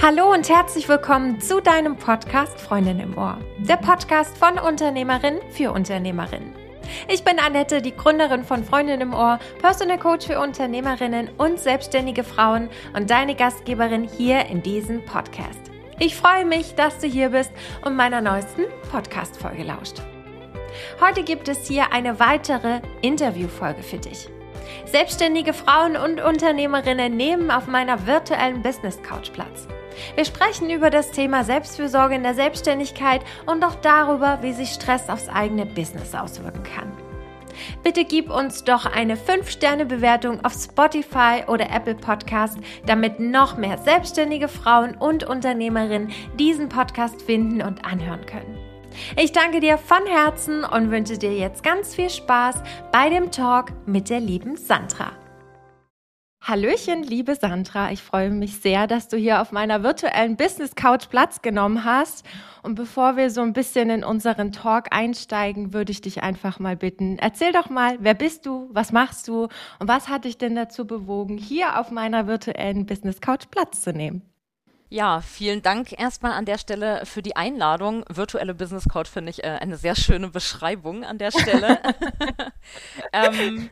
Hallo und herzlich willkommen zu deinem Podcast Freundin im Ohr, der Podcast von Unternehmerinnen für Unternehmerinnen. Ich bin Annette, die Gründerin von Freundin im Ohr, Personal Coach für Unternehmerinnen und selbstständige Frauen und deine Gastgeberin hier in diesem Podcast. Ich freue mich, dass du hier bist und meiner neuesten Podcast-Folge lauscht. Heute gibt es hier eine weitere Interviewfolge für dich. Selbstständige Frauen und Unternehmerinnen nehmen auf meiner virtuellen Business-Couch Platz. Wir sprechen über das Thema Selbstfürsorge in der Selbstständigkeit und auch darüber, wie sich Stress aufs eigene Business auswirken kann. Bitte gib uns doch eine 5-Sterne-Bewertung auf Spotify oder Apple Podcast, damit noch mehr selbstständige Frauen und Unternehmerinnen diesen Podcast finden und anhören können. Ich danke dir von Herzen und wünsche dir jetzt ganz viel Spaß bei dem Talk mit der lieben Sandra. Hallöchen, liebe Sandra. Ich freue mich sehr, dass du hier auf meiner virtuellen Business Couch Platz genommen hast. Und bevor wir so ein bisschen in unseren Talk einsteigen, würde ich dich einfach mal bitten, erzähl doch mal, wer bist du, was machst du und was hat dich denn dazu bewogen, hier auf meiner virtuellen Business Couch Platz zu nehmen? Ja, vielen Dank erstmal an der Stelle für die Einladung. Virtuelle Business Couch finde ich eine sehr schöne Beschreibung an der Stelle.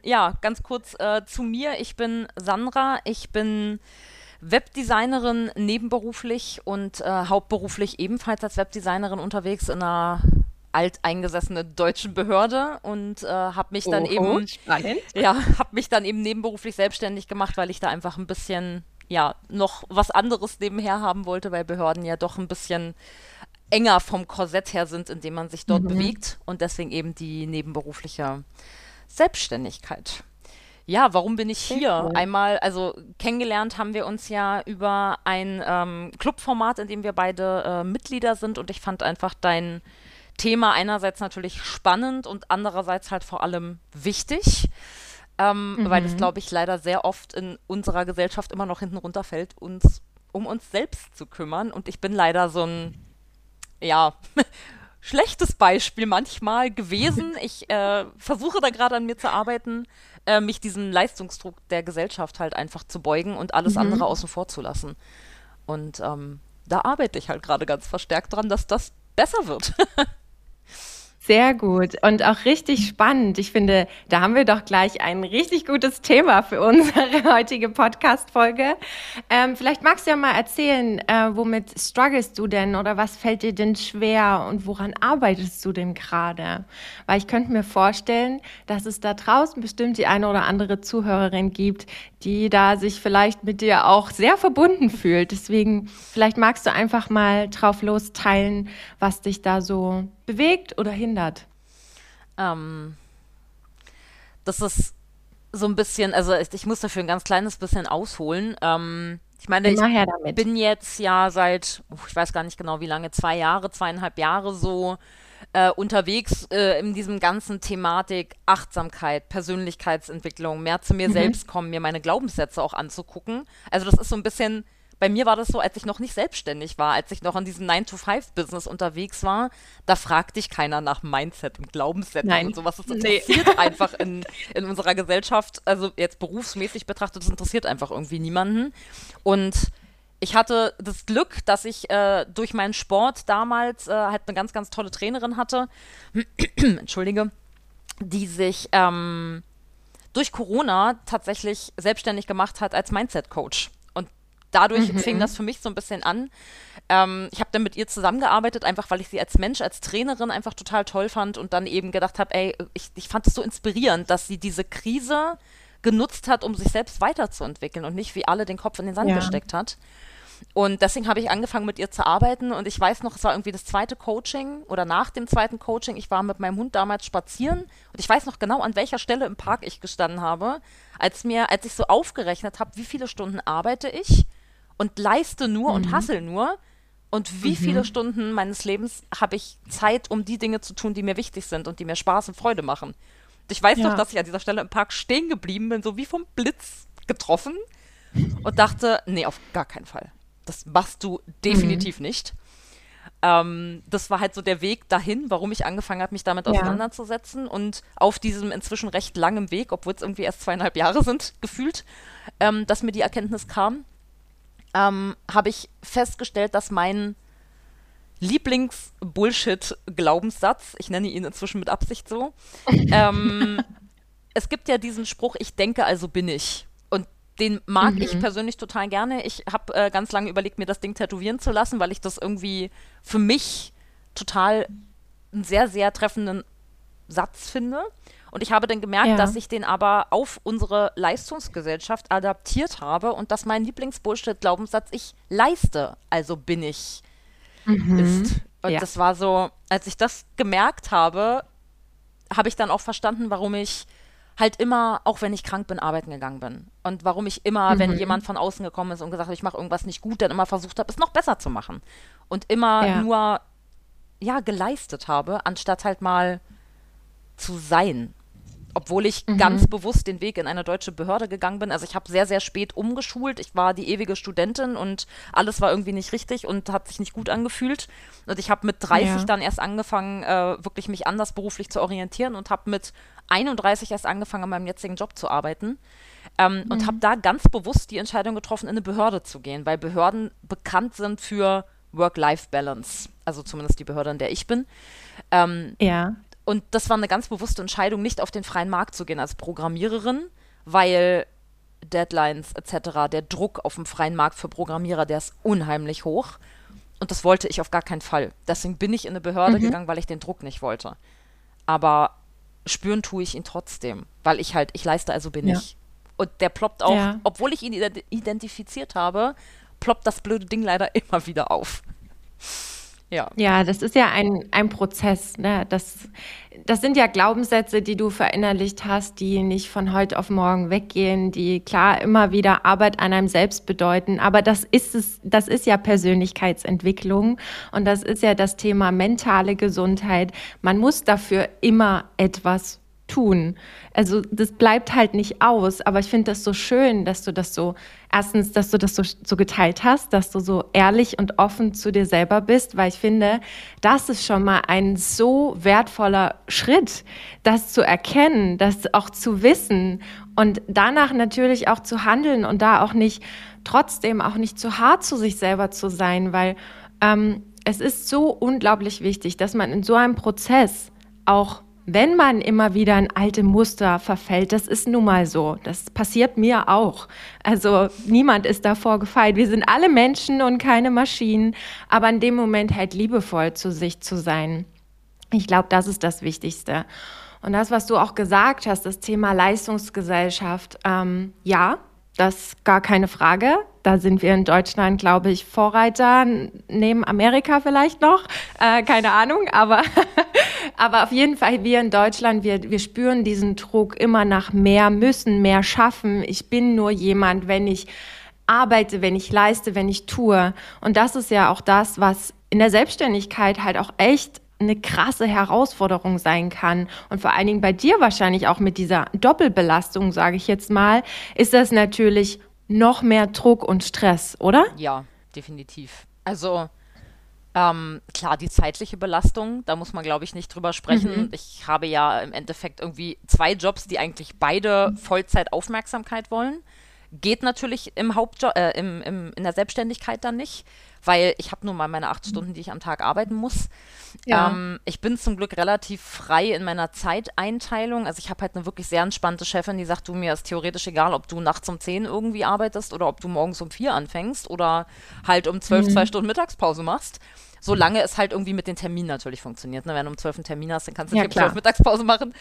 Ja, ganz kurz zu mir. Ich bin Sandra, ich bin Webdesignerin nebenberuflich und hauptberuflich ebenfalls als Webdesignerin unterwegs in einer alteingesessenen deutschen Behörde und habe mich dann eben nebenberuflich selbstständig gemacht, weil ich da einfach ein bisschen noch was anderes nebenher haben wollte, weil Behörden ja doch ein bisschen enger vom Korsett her sind, in dem man sich dort bewegt und deswegen eben die nebenberufliche Selbstständigkeit. Ja, warum bin ich hier? Cool. Einmal, also kennengelernt haben wir uns ja über ein Clubformat, in dem wir beide Mitglieder sind und ich fand einfach dein Thema einerseits natürlich spannend und andererseits halt vor allem wichtig. Weil es, glaube ich, leider sehr oft in unserer Gesellschaft immer noch hinten runterfällt, uns um uns selbst zu kümmern. Und ich bin leider so ein, schlechtes Beispiel manchmal gewesen. Ich versuche da gerade an mir zu arbeiten, mich diesem Leistungsdruck der Gesellschaft halt einfach zu beugen und alles andere außen vor zu lassen. Und da arbeite ich halt gerade ganz verstärkt dran, dass das besser wird. Sehr gut und auch richtig spannend. Ich finde, da haben wir doch gleich ein richtig gutes Thema für unsere heutige Podcast-Folge. Vielleicht magst du ja mal erzählen, womit strugglest du denn oder was fällt dir denn schwer und woran arbeitest du denn gerade? Weil ich könnte mir vorstellen, dass es da draußen bestimmt die eine oder andere Zuhörerin gibt, die da sich vielleicht mit dir auch sehr verbunden fühlt. Deswegen, vielleicht magst du einfach mal drauf losteilen, was dich da so bewegt oder hindert? Das ist so ein bisschen, also ich muss dafür ein ganz kleines bisschen ausholen. Ich meine, ich bin jetzt ja seit, ich weiß gar nicht genau wie lange, 2 Jahre, 2,5 Jahre so unterwegs in diesem ganzen Thematik Achtsamkeit, Persönlichkeitsentwicklung, mehr zu mir selbst kommen, mir meine Glaubenssätze auch anzugucken. Also das ist so ein bisschen, bei mir war das so, als ich noch nicht selbstständig war, als ich noch in diesem 9-to-5-Business unterwegs war, da fragt dich keiner nach Mindset und Glaubenssätzen und sowas. Das interessiert einfach in unserer Gesellschaft, also jetzt berufsmäßig betrachtet, das interessiert einfach irgendwie niemanden. Und ich hatte das Glück, dass ich durch meinen Sport damals halt eine ganz, ganz tolle Trainerin hatte, Entschuldige, die sich durch Corona tatsächlich selbstständig gemacht hat als Mindset-Coach. Dadurch fing das für mich so ein bisschen an. Ich habe dann mit ihr zusammengearbeitet, einfach weil ich sie als Mensch, als Trainerin einfach total toll fand und dann eben gedacht habe, ey, ich fand es so inspirierend, dass sie diese Krise genutzt hat, um sich selbst weiterzuentwickeln und nicht wie alle den Kopf in den Sand gesteckt hat. Und deswegen habe ich angefangen, mit ihr zu arbeiten und ich weiß noch, es war irgendwie das zweite Coaching oder nach dem zweiten Coaching, ich war mit meinem Hund damals spazieren und ich weiß noch genau, an welcher Stelle im Park ich gestanden habe, als ich so aufgerechnet habe, wie viele Stunden arbeite ich und leiste nur und hassle nur und wie viele Stunden meines Lebens habe ich Zeit, um die Dinge zu tun, die mir wichtig sind und die mir Spaß und Freude machen. Und ich weiß noch, dass ich an dieser Stelle im Park stehen geblieben bin, so wie vom Blitz getroffen und dachte, nee, auf gar keinen Fall. Das machst du definitiv nicht. Das war halt so der Weg dahin, warum ich angefangen habe, mich damit auseinanderzusetzen und auf diesem inzwischen recht langen Weg, obwohl es irgendwie erst 2,5 Jahre sind, gefühlt, dass mir die Erkenntnis kam. habe ich festgestellt, dass mein Lieblings-Bullshit-Glaubenssatz, ich nenne ihn inzwischen mit Absicht so, es gibt ja diesen Spruch, ich denke, also bin ich. Und den mag ich persönlich total gerne. Ich habe ganz lange überlegt, mir das Ding tätowieren zu lassen, weil ich das irgendwie für mich total einen sehr, sehr treffenden Satz finde. Und ich habe dann gemerkt, dass ich den aber auf unsere Leistungsgesellschaft adaptiert habe und dass mein Lieblingsbullshit-Glaubenssatz, ich leiste, also bin ich, ist. Und das war so, als ich das gemerkt habe, habe ich dann auch verstanden, warum ich halt immer, auch wenn ich krank bin, arbeiten gegangen bin. Und warum ich immer, wenn jemand von außen gekommen ist und gesagt hat, ich mache irgendwas nicht gut, dann immer versucht habe, es noch besser zu machen. Und immer nur, geleistet habe, anstatt halt mal zu sein. Obwohl ich ganz bewusst den Weg in eine deutsche Behörde gegangen bin. Also ich habe sehr, sehr spät umgeschult. Ich war die ewige Studentin und alles war irgendwie nicht richtig und hat sich nicht gut angefühlt. Und ich habe mit 30 dann erst angefangen, wirklich mich anders beruflich zu orientieren und habe mit 31 erst angefangen, an meinem jetzigen Job zu arbeiten. Und habe da ganz bewusst die Entscheidung getroffen, in eine Behörde zu gehen, weil Behörden bekannt sind für Work-Life-Balance. Also zumindest die Behörde, in der ich bin. Und das war eine ganz bewusste Entscheidung, nicht auf den freien Markt zu gehen als Programmiererin, weil Deadlines etc., der Druck auf dem freien Markt für Programmierer, der ist unheimlich hoch. Und das wollte ich auf gar keinen Fall. Deswegen bin ich in eine Behörde gegangen, weil ich den Druck nicht wollte. Aber spüren tue ich ihn trotzdem, weil ich halt, ich leiste, also bin ich. Und der ploppt auch, obwohl ich ihn identifiziert habe, ploppt das blöde Ding leider immer wieder auf. Ja, das ist ja ein Prozess, ne? Das sind ja Glaubenssätze, die du verinnerlicht hast, die nicht von heute auf morgen weggehen, die klar immer wieder Arbeit an einem selbst bedeuten. Aber das ist ja Persönlichkeitsentwicklung und das ist ja das Thema mentale Gesundheit. Man muss dafür immer etwas tun. Also das bleibt halt nicht aus, aber ich finde das so schön, dass du das so, erstens, dass du das so geteilt hast, dass du so ehrlich und offen zu dir selber bist, weil ich finde, das ist schon mal ein so wertvoller Schritt, das zu erkennen, das auch zu wissen und danach natürlich auch zu handeln und da auch nicht, trotzdem auch nicht zu hart zu sich selber zu sein, weil es ist so unglaublich wichtig, dass man in so einem Prozess auch, wenn man immer wieder in alte Muster verfällt, das ist nun mal so. Das passiert mir auch. Also niemand ist davor gefeit. Wir sind alle Menschen und keine Maschinen. Aber in dem Moment halt liebevoll zu sich zu sein. Ich glaube, das ist das Wichtigste. Und das, was du auch gesagt hast, das Thema Leistungsgesellschaft, das ist gar keine Frage. Da sind wir in Deutschland, glaube ich, Vorreiter, neben Amerika vielleicht noch, keine Ahnung, aber auf jeden Fall, wir in Deutschland, wir spüren diesen Druck immer nach mehr, müssen mehr schaffen. Ich bin nur jemand, wenn ich arbeite, wenn ich leiste, wenn ich tue. Und das ist ja auch das, was in der Selbstständigkeit halt auch echt eine krasse Herausforderung sein kann. Und vor allen Dingen bei dir wahrscheinlich auch mit dieser Doppelbelastung, sage ich jetzt mal, ist das natürlich noch mehr Druck und Stress, oder? Ja, definitiv. Also klar, die zeitliche Belastung, da muss man, glaube ich, nicht drüber sprechen. Ich habe ja im Endeffekt irgendwie 2 Jobs, die eigentlich beide Vollzeitaufmerksamkeit wollen. Geht natürlich im Hauptjob, in der Selbstständigkeit dann nicht, weil ich habe nun mal meine 8 Stunden, die ich am Tag arbeiten muss. Ja. Ich bin zum Glück relativ frei in meiner Zeiteinteilung. Also ich habe halt eine wirklich sehr entspannte Chefin, die sagt, du, mir ist theoretisch egal, ob du nachts um 10 irgendwie arbeitest oder ob du morgens um 4 anfängst oder halt um 12 2 Stunden Mittagspause machst. Solange es halt irgendwie mit den Terminen natürlich funktioniert. Ne? Wenn du um 12 einen Termin hast, dann kannst du nicht um 12 Mittagspause machen.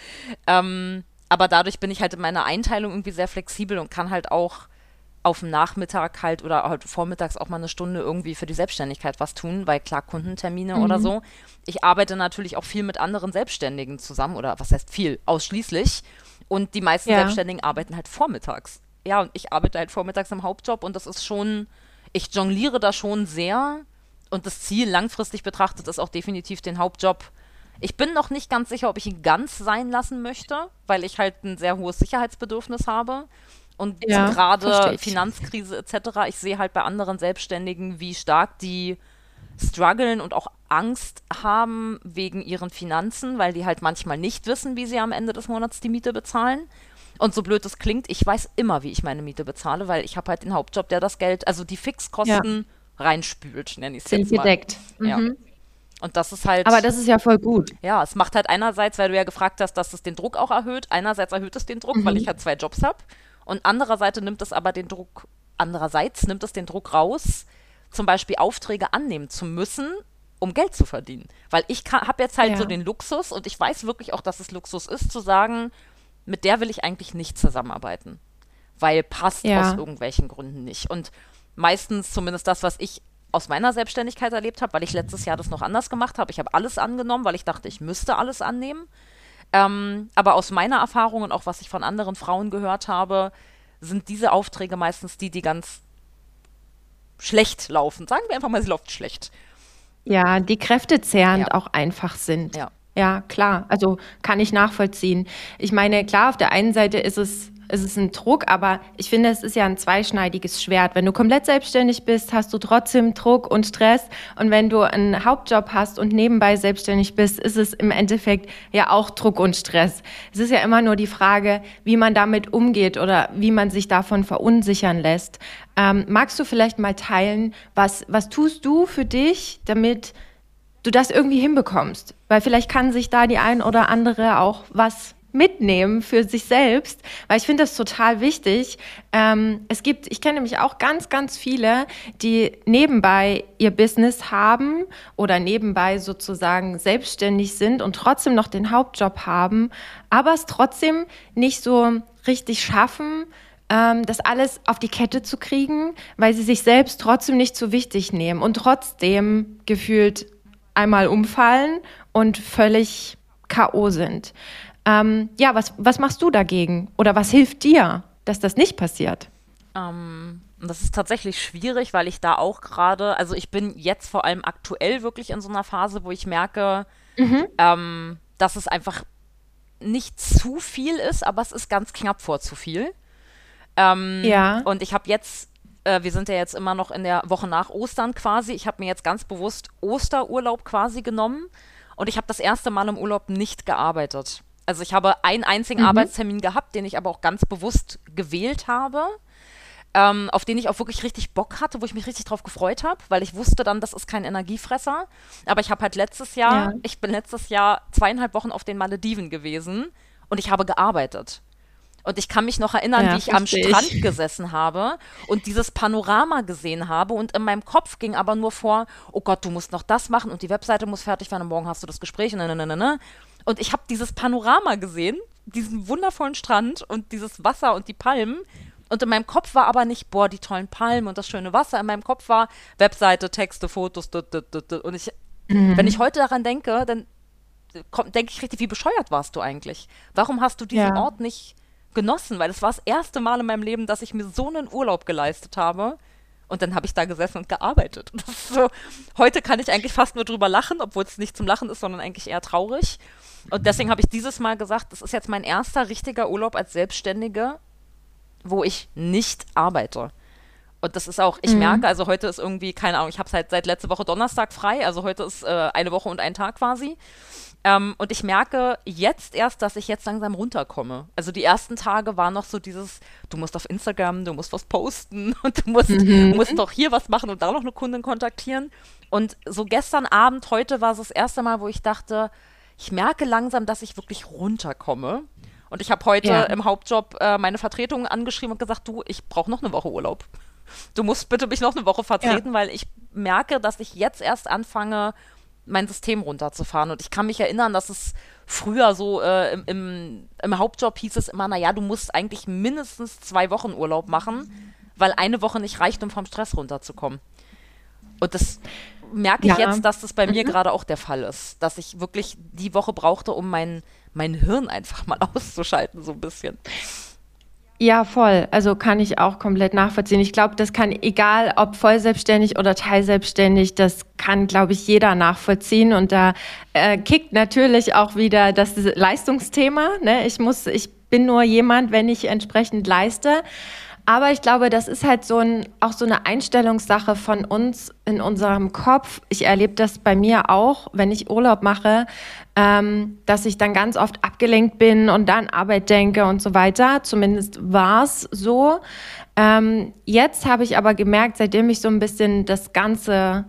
Aber dadurch bin ich halt in meiner Einteilung irgendwie sehr flexibel und kann halt auch auf dem Nachmittag halt oder halt vormittags auch mal eine Stunde irgendwie für die Selbstständigkeit was tun, weil klar, Kundentermine oder so. Ich arbeite natürlich auch viel mit anderen Selbstständigen zusammen oder was heißt viel, ausschließlich. Und die meisten Selbstständigen arbeiten halt vormittags. Ja, und ich arbeite halt vormittags im Hauptjob und das ist schon, ich jongliere da schon sehr und das Ziel langfristig betrachtet ist auch definitiv den Hauptjob. Ich bin noch nicht ganz sicher, ob ich ihn ganz sein lassen möchte, weil ich halt ein sehr hohes Sicherheitsbedürfnis habe und gerade Finanzkrise etc. Ich sehe halt bei anderen Selbstständigen, wie stark die strugglen und auch Angst haben wegen ihren Finanzen, weil die halt manchmal nicht wissen, wie sie am Ende des Monats die Miete bezahlen Und so blöd das klingt, ich weiß immer, wie ich meine Miete bezahle, weil ich habe halt den Hauptjob, der das Geld, also die Fixkosten reinspült, nenne ich es jetzt mal. Gedeckt. Ja. Mhm. Und das ist halt... Aber das ist ja voll gut. Ja, es macht halt einerseits, weil du ja gefragt hast, dass es den Druck auch erhöht. Einerseits erhöht es den Druck, weil ich halt 2 Jobs habe. Und andererseits nimmt es den Druck raus, zum Beispiel Aufträge annehmen zu müssen, um Geld zu verdienen. Weil ich habe jetzt halt so den Luxus, und ich weiß wirklich auch, dass es Luxus ist, zu sagen, mit der will ich eigentlich nicht zusammenarbeiten. Weil passt aus irgendwelchen Gründen nicht. Und meistens zumindest das, was ich aus meiner Selbstständigkeit erlebt habe, weil ich letztes Jahr das noch anders gemacht habe. Ich habe alles angenommen, weil ich dachte, ich müsste alles annehmen. Aber aus meiner Erfahrung und auch was ich von anderen Frauen gehört habe, sind diese Aufträge meistens die ganz schlecht laufen. Sagen wir einfach mal, sie läuft schlecht. Ja, die kräftezehrend auch einfach sind. Ja. Ja, klar. Also kann ich nachvollziehen. Ich meine, klar, auf der einen Seite ist es ein Druck, aber ich finde, es ist ja ein zweischneidiges Schwert. Wenn du komplett selbstständig bist, hast du trotzdem Druck und Stress. Und wenn du einen Hauptjob hast und nebenbei selbstständig bist, ist es im Endeffekt ja auch Druck und Stress. Es ist ja immer nur die Frage, wie man damit umgeht oder wie man sich davon verunsichern lässt. Magst du vielleicht mal teilen, was tust du für dich, damit du das irgendwie hinbekommst? Weil vielleicht kann sich da die ein oder andere auch was mitnehmen für sich selbst, weil ich finde das total wichtig. Ich kenne nämlich auch ganz, ganz viele, die nebenbei ihr Business haben oder nebenbei sozusagen selbstständig sind und trotzdem noch den Hauptjob haben, aber es trotzdem nicht so richtig schaffen, das alles auf die Kette zu kriegen, weil sie sich selbst trotzdem nicht so wichtig nehmen und trotzdem gefühlt einmal umfallen und völlig K.O. sind. Was machst du dagegen? Oder was hilft dir, dass das nicht passiert? Das ist tatsächlich schwierig, weil ich da auch gerade, also ich bin jetzt vor allem aktuell wirklich in so einer Phase, wo ich merke, dass es einfach nicht zu viel ist, aber es ist ganz knapp vor zu viel. Und ich habe jetzt, wir sind ja jetzt immer noch in der Woche nach Ostern quasi, ich habe mir jetzt ganz bewusst Osterurlaub quasi genommen und ich habe das erste Mal im Urlaub nicht gearbeitet. Also ich habe einen einzigen Arbeitstermin gehabt, den ich aber auch ganz bewusst gewählt habe, auf den ich auch wirklich richtig Bock hatte, wo ich mich richtig drauf gefreut habe, weil ich wusste dann, das ist kein Energiefresser. Aber ich habe halt letztes Jahr 2,5 Wochen auf den Malediven gewesen und ich habe gearbeitet. Und ich kann mich noch erinnern, wie ich am Strand gesessen habe und dieses Panorama gesehen habe und in meinem Kopf ging aber nur vor, oh Gott, du musst noch das machen und die Webseite muss fertig werden und morgen hast du das Gespräch und Und ich habe dieses Panorama gesehen, diesen wundervollen Strand und dieses Wasser und die Palmen. Und in meinem Kopf war aber nicht, boah, die tollen Palmen und das schöne Wasser. In meinem Kopf war Webseite, Texte, Fotos. Und ich, wenn ich heute daran denke, dann denke ich richtig, wie bescheuert warst du eigentlich? Warum hast du diesen Ort nicht genossen? Weil das war das erste Mal in meinem Leben, dass ich mir so einen Urlaub geleistet habe. Und dann habe ich da gesessen und gearbeitet. Und das ist so, heute kann ich eigentlich fast nur drüber lachen, obwohl es nicht zum Lachen ist, sondern eigentlich eher traurig. Und deswegen habe ich dieses Mal gesagt, das ist jetzt mein erster richtiger Urlaub als Selbstständige, wo ich nicht arbeite. Und das ist auch, ich merke, also heute ist irgendwie, keine Ahnung, ich habe es halt seit letzte Woche Donnerstag frei, also heute ist 1 Woche und 1 Tag quasi. Und ich merke jetzt erst, dass ich jetzt langsam runterkomme. Also die ersten Tage war noch so dieses, du musst auf Instagram, du musst was posten und du musst doch hier was machen und da noch eine Kundin kontaktieren. Und so gestern Abend, heute war es das erste Mal, wo ich dachte, ich merke langsam, dass ich wirklich runterkomme. Und ich habe heute im Hauptjob meine Vertretung angeschrieben und gesagt, du, ich brauche noch 1 Woche Urlaub. Du musst bitte mich noch 1 Woche vertreten, weil ich merke, dass ich jetzt erst anfange, mein System runterzufahren. Und ich kann mich erinnern, dass es früher so im Hauptjob hieß es immer, naja, du musst eigentlich mindestens 2 Wochen Urlaub machen, weil 1 Woche nicht reicht, um vom Stress runterzukommen. Und das merke ich jetzt, dass das bei mir gerade auch der Fall ist, dass ich wirklich die Woche brauchte, um mein Hirn einfach mal auszuschalten, so ein bisschen. Ja, voll. Also kann ich auch komplett nachvollziehen. Ich glaube, das kann, egal ob vollselbstständig oder teilselbstständig, das kann, glaube ich, jeder nachvollziehen. Und da kickt natürlich auch wieder das Leistungsthema. Ne? Ich bin nur jemand, wenn ich entsprechend leiste. Aber ich glaube, das ist halt auch so eine Einstellungssache von uns in unserem Kopf. Ich erlebe das bei mir auch, wenn ich Urlaub mache, dass ich dann ganz oft abgelenkt bin und dann Arbeit denke und so weiter. Zumindest war es so. Jetzt habe ich aber gemerkt, seitdem ich so ein bisschen das ganze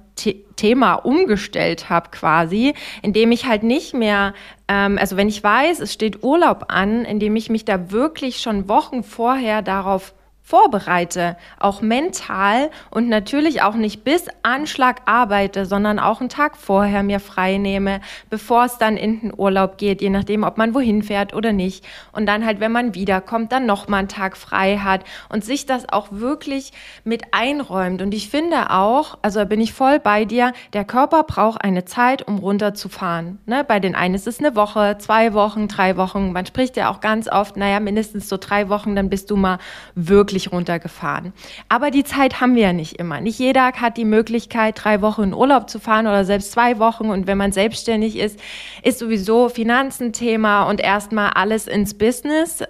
Thema umgestellt habe quasi, indem ich halt nicht mehr, also wenn ich weiß, es steht Urlaub an, indem ich mich da wirklich schon Wochen vorher darauf vorbereite, auch mental und natürlich auch nicht bis Anschlag arbeite, sondern auch einen Tag vorher mir frei nehme, bevor es dann in den Urlaub geht, je nachdem, ob man wohin fährt oder nicht. Und dann halt, wenn man wiederkommt, dann nochmal einen Tag frei hat und sich das auch wirklich mit einräumt. Und ich finde auch, also bin ich voll bei dir, der Körper braucht eine Zeit, um runterzufahren. Ne? Bei den einen ist es eine Woche, 2 Wochen, 3 Wochen. Man spricht ja auch ganz oft, naja, mindestens so 3 Wochen, dann bist du mal wirklich runtergefahren. Aber die Zeit haben wir ja nicht immer. Nicht jeder hat die Möglichkeit, 3 Wochen in Urlaub zu fahren oder selbst 2 Wochen. Und wenn man selbstständig ist, ist sowieso Finanzen Thema und erstmal alles ins Business,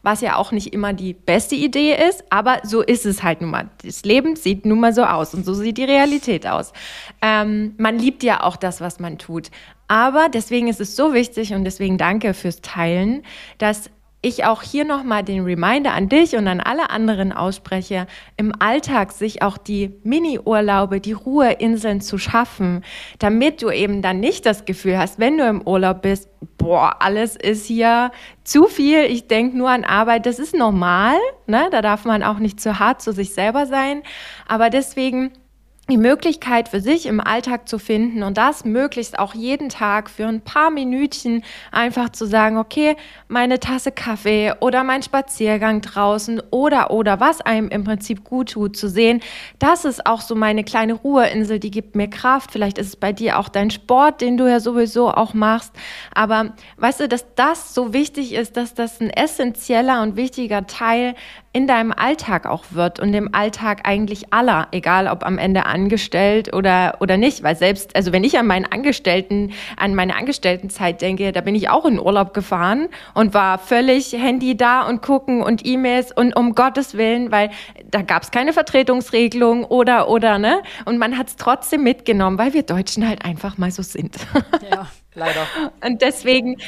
was ja auch nicht immer die beste Idee ist. Aber so ist es halt nun mal. Das Leben sieht nun mal so aus und so sieht die Realität aus. Man liebt ja auch das, was man tut. Aber deswegen ist es so wichtig und deswegen danke fürs Teilen, dass ich auch hier nochmal den Reminder an dich und an alle anderen ausspreche, im Alltag sich auch die Mini-Urlaube, die Ruheinseln zu schaffen, damit du eben dann nicht das Gefühl hast, wenn du im Urlaub bist, boah, alles ist hier zu viel, ich denke nur an Arbeit, das ist normal, ne? Da darf man auch nicht zu hart zu sich selber sein, aber deswegen die Möglichkeit für sich im Alltag zu finden und das möglichst auch jeden Tag für ein paar Minütchen einfach zu sagen, okay, meine Tasse Kaffee oder mein Spaziergang draußen oder was einem im Prinzip gut tut, zu sehen, das ist auch so meine kleine Ruheinsel, die gibt mir Kraft. Vielleicht ist es bei dir auch dein Sport, den du ja sowieso auch machst. Aber weißt du, dass das so wichtig ist, dass das ein essentieller und wichtiger Teil in deinem Alltag auch wird und im Alltag eigentlich aller, egal ob am Ende angestellt oder nicht, weil selbst, also wenn ich an meine Angestelltenzeit denke, da bin ich auch in Urlaub gefahren und war völlig Handy da und gucken und E-Mails und um Gottes Willen, weil da gab es keine Vertretungsregelung oder, ne? Und man hat es trotzdem mitgenommen, weil wir Deutschen halt einfach mal so sind. Ja. Leider. Und deswegen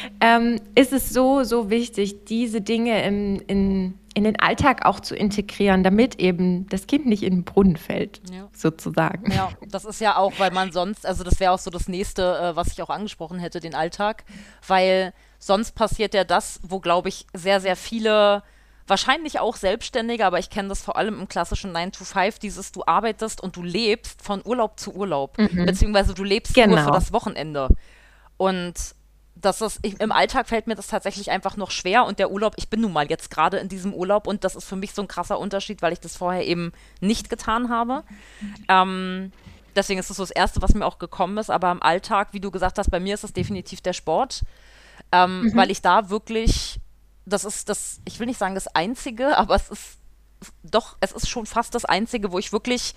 ist es so wichtig, diese Dinge in den Alltag auch zu integrieren, damit eben das Kind nicht in den Brunnen fällt, ja, sozusagen. Ja, das ist ja auch, weil man sonst, also das wäre auch so das Nächste, was ich auch angesprochen hätte, den Alltag, weil sonst passiert ja das, wo, glaube ich, sehr, sehr viele, wahrscheinlich auch Selbstständige, aber ich kenne das vor allem im klassischen 9-to-5, dieses du arbeitest und du lebst von Urlaub zu Urlaub, beziehungsweise du lebst nur für das Wochenende. Und das ist, im Alltag fällt mir das tatsächlich einfach noch schwer und der Urlaub, ich bin nun mal jetzt gerade in diesem Urlaub und das ist für mich so ein krasser Unterschied, weil ich das vorher eben nicht getan habe. Deswegen ist das so das Erste, was mir auch gekommen ist, aber im Alltag, wie du gesagt hast, bei mir ist es definitiv der Sport, weil ich da wirklich, ich will nicht sagen das Einzige, aber es ist schon fast das Einzige, wo ich wirklich,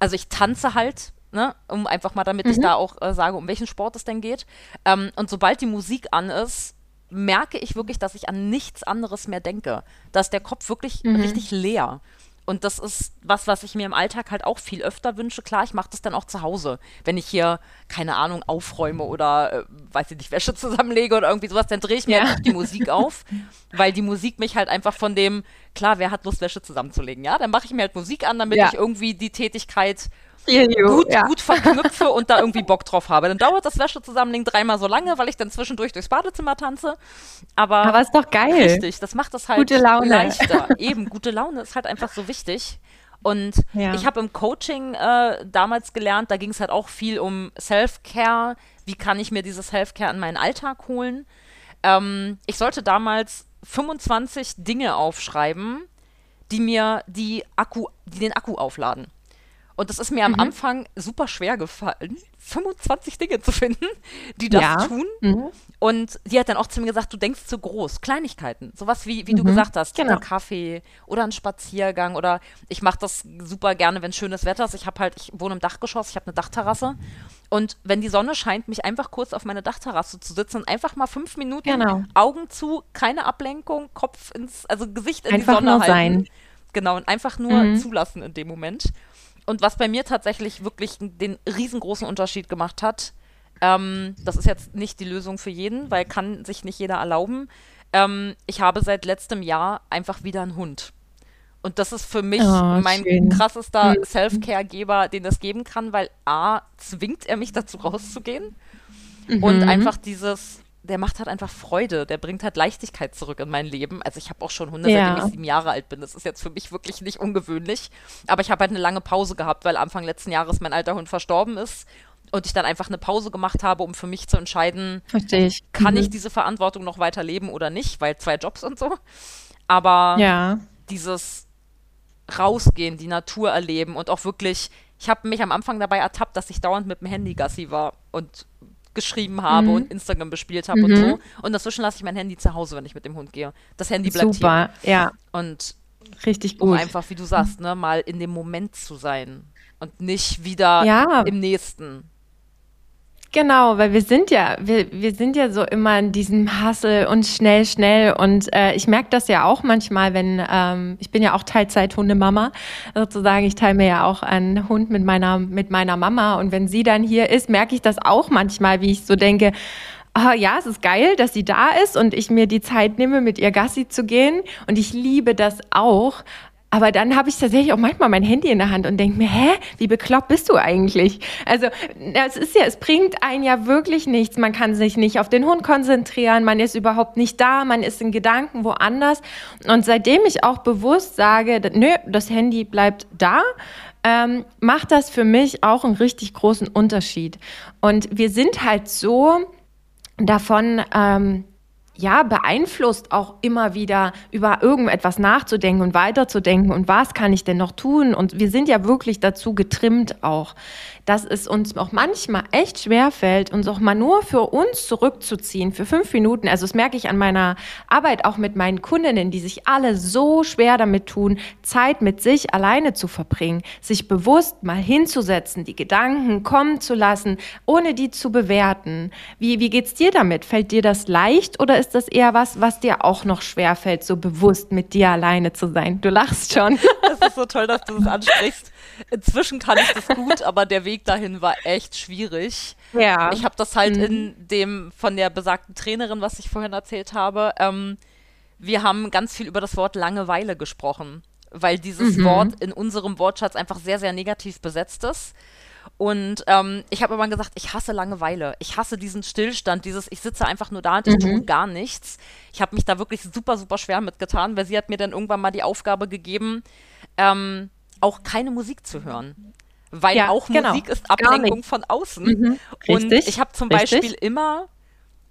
also ich tanze halt, ne, um einfach mal, damit ich da auch sage, um welchen Sport es denn geht. Und sobald die Musik an ist, merke ich wirklich, dass ich an nichts anderes mehr denke. Da ist der Kopf wirklich richtig leer. Und das ist was ich mir im Alltag halt auch viel öfter wünsche. Klar, ich mache das dann auch zu Hause. Wenn ich hier, keine Ahnung, aufräume oder, weiß ich nicht, Wäsche zusammenlege oder irgendwie sowas, dann drehe ich mir halt auch die Musik auf, weil die Musik mich halt einfach von dem, klar, wer hat Lust, Wäsche zusammenzulegen, ja? Dann mache ich mir halt Musik an, damit ich irgendwie die Tätigkeit gut verknüpfe und da irgendwie Bock drauf habe. Dann dauert das Wäsche zusammenlegen 3-mal so lange, weil ich dann zwischendurch durchs Badezimmer tanze. Aber ist doch geil. Richtig, das macht das halt gute Laune leichter. Eben, gute Laune ist halt einfach so wichtig. Und ich habe im Coaching damals gelernt, da ging es halt auch viel um Self-Care. Wie kann ich mir dieses Self-Care in meinen Alltag holen? Ich sollte damals 25 Dinge aufschreiben, die den Akku aufladen. Und das ist mir am Anfang super schwer gefallen, 25 Dinge zu finden, die das tun. Und die hat dann auch zu mir gesagt, du denkst zu groß, Kleinigkeiten. Sowas wie du gesagt hast, einen Kaffee oder einen Spaziergang oder ich mache das super gerne, wenn schönes Wetter ist. Ich wohne im Dachgeschoss, ich habe eine Dachterrasse. Und wenn die Sonne scheint, mich einfach kurz auf meine Dachterrasse zu sitzen und einfach mal 5 Minuten Augen zu, keine Ablenkung, Gesicht in die Sonne halten. Genau, und einfach nur zulassen in dem Moment. Und was bei mir tatsächlich wirklich den riesengroßen Unterschied gemacht hat, das ist jetzt nicht die Lösung für jeden, weil kann sich nicht jeder erlauben. Ich habe seit letztem Jahr einfach wieder einen Hund. Und das ist für mich mein krassester Self-Care-Geber, den das geben kann, weil A, zwingt er mich dazu rauszugehen und einfach dieses, der macht halt einfach Freude, der bringt halt Leichtigkeit zurück in mein Leben. Also ich habe auch schon Hunde, seitdem ich 7 Jahre alt bin. Das ist jetzt für mich wirklich nicht ungewöhnlich. Aber ich habe halt eine lange Pause gehabt, weil Anfang letzten Jahres mein alter Hund verstorben ist und ich dann einfach eine Pause gemacht habe, um für mich zu entscheiden, kann ich diese Verantwortung noch weiter leben oder nicht, weil 2 Jobs und so. Aber dieses Rausgehen, die Natur erleben und auch wirklich, ich habe mich am Anfang dabei ertappt, dass ich dauernd mit dem Handy Gassi war und geschrieben habe und Instagram bespielt habe und so. Und dazwischen lasse ich mein Handy zu Hause, wenn ich mit dem Hund gehe. Das Handy bleibt hier. Ja. Und richtig gut. Um einfach, wie du sagst, ne, mal in dem Moment zu sein und nicht wieder im Nächsten. Genau, weil wir sind ja so immer in diesem Hustle und schnell und ich merke das ja auch manchmal, wenn, ich bin ja auch Teilzeit-Hundemama sozusagen, ich teile mir ja auch einen Hund mit meiner Mama und wenn sie dann hier ist, merke ich das auch manchmal, wie ich so denke, ja, es ist geil, dass sie da ist und ich mir die Zeit nehme, mit ihr Gassi zu gehen und ich liebe das auch. Aber dann habe ich tatsächlich auch manchmal mein Handy in der Hand und denke mir, wie bekloppt bist du eigentlich? Also es bringt einen ja wirklich nichts. Man kann sich nicht auf den Hund konzentrieren, man ist überhaupt nicht da, man ist in Gedanken woanders. Und seitdem ich auch bewusst sage, das Handy bleibt da, macht das für mich auch einen richtig großen Unterschied. Und wir sind halt so davon beeinflusst auch immer wieder über irgendetwas nachzudenken und weiterzudenken und was kann ich denn noch tun? Und wir sind ja wirklich dazu getrimmt auch, dass es uns auch manchmal echt schwerfällt, uns auch mal nur für uns zurückzuziehen, für 5 Minuten. Also das merke ich an meiner Arbeit auch mit meinen Kundinnen, die sich alle so schwer damit tun, Zeit mit sich alleine zu verbringen, sich bewusst mal hinzusetzen, die Gedanken kommen zu lassen, ohne die zu bewerten. Wie geht's dir damit? Fällt dir das leicht oder ist das eher was dir auch noch schwerfällt, so bewusst mit dir alleine zu sein? Du lachst schon. Das ist so toll, dass du das ansprichst. Inzwischen kann ich das gut, aber der Weg dahin war echt schwierig. Ja. Ich habe das halt in dem von der besagten Trainerin, was ich vorhin erzählt habe, wir haben ganz viel über das Wort Langeweile gesprochen, weil dieses Wort in unserem Wortschatz einfach sehr, sehr negativ besetzt ist. Und ich habe immer gesagt, ich hasse Langeweile. Ich hasse diesen Stillstand, dieses, ich sitze einfach nur da und ich tue gar nichts. Ich habe mich da wirklich super, super schwer mitgetan, weil sie hat mir dann irgendwann mal die Aufgabe gegeben, auch keine Musik zu hören. Weil Musik ist Ablenkung von außen. Und ich habe zum Beispiel immer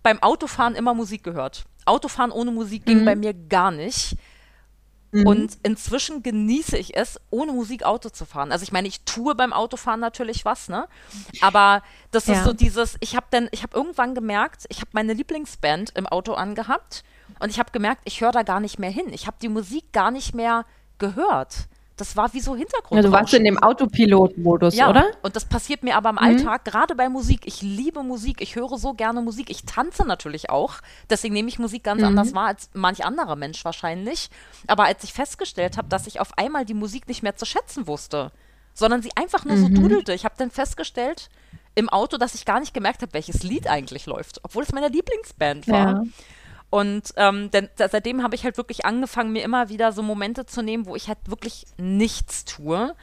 beim Autofahren immer Musik gehört. Autofahren ohne Musik ging bei mir gar nicht. Und inzwischen genieße ich es, ohne Musik Auto zu fahren. Also ich meine, ich tue beim Autofahren natürlich was, ne? Aber das ist so dieses, ich habe irgendwann gemerkt, ich habe meine Lieblingsband im Auto angehabt und ich habe gemerkt, ich höre da gar nicht mehr hin. Ich habe die Musik gar nicht mehr gehört. Das war wie so Hintergrundrauschen. Also warst du in dem Autopilot-Modus, oder? Und das passiert mir aber im Alltag, gerade bei Musik. Ich liebe Musik, ich höre so gerne Musik, ich tanze natürlich auch. Deswegen nehme ich Musik ganz anders wahr als manch anderer Mensch wahrscheinlich. Aber als ich festgestellt habe, dass ich auf einmal die Musik nicht mehr zu schätzen wusste, sondern sie einfach nur so dudelte. Ich habe dann festgestellt im Auto, dass ich gar nicht gemerkt habe, welches Lied eigentlich läuft, obwohl es meine Lieblingsband war. Ja. Und denn seitdem habe ich halt wirklich angefangen, mir immer wieder so Momente zu nehmen, wo ich halt wirklich nichts tue.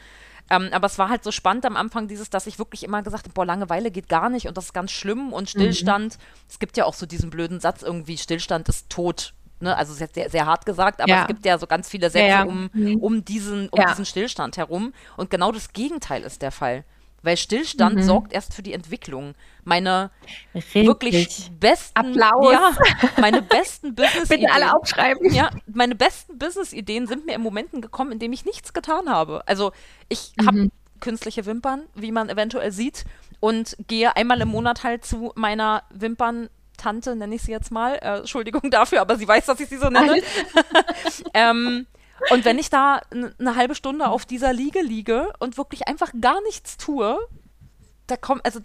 Aber es war halt so spannend am Anfang dieses, dass ich wirklich immer gesagt habe, boah, Langeweile geht gar nicht und das ist ganz schlimm und Stillstand. Es gibt ja auch so diesen blöden Satz irgendwie, Stillstand ist tot. Ne? Also sehr, sehr hart gesagt, aber es gibt ja so ganz viele Sätze um diesen Stillstand herum. Und genau das Gegenteil ist der Fall. Weil Stillstand sorgt erst für die Entwicklung. Meine wirklich besten Applaus. Ja, meine besten Business-Ideen. Bitte alle aufschreiben. Ja, meine besten Business-Ideen sind mir in Momenten gekommen, in denen ich nichts getan habe. Also ich habe künstliche Wimpern, wie man eventuell sieht, und gehe einmal im Monat halt zu meiner Wimperntante, nenne ich sie jetzt mal. Entschuldigung dafür, aber sie weiß, dass ich sie so nenne. Und wenn ich da eine halbe Stunde auf dieser Liege liege und wirklich einfach gar nichts tue, da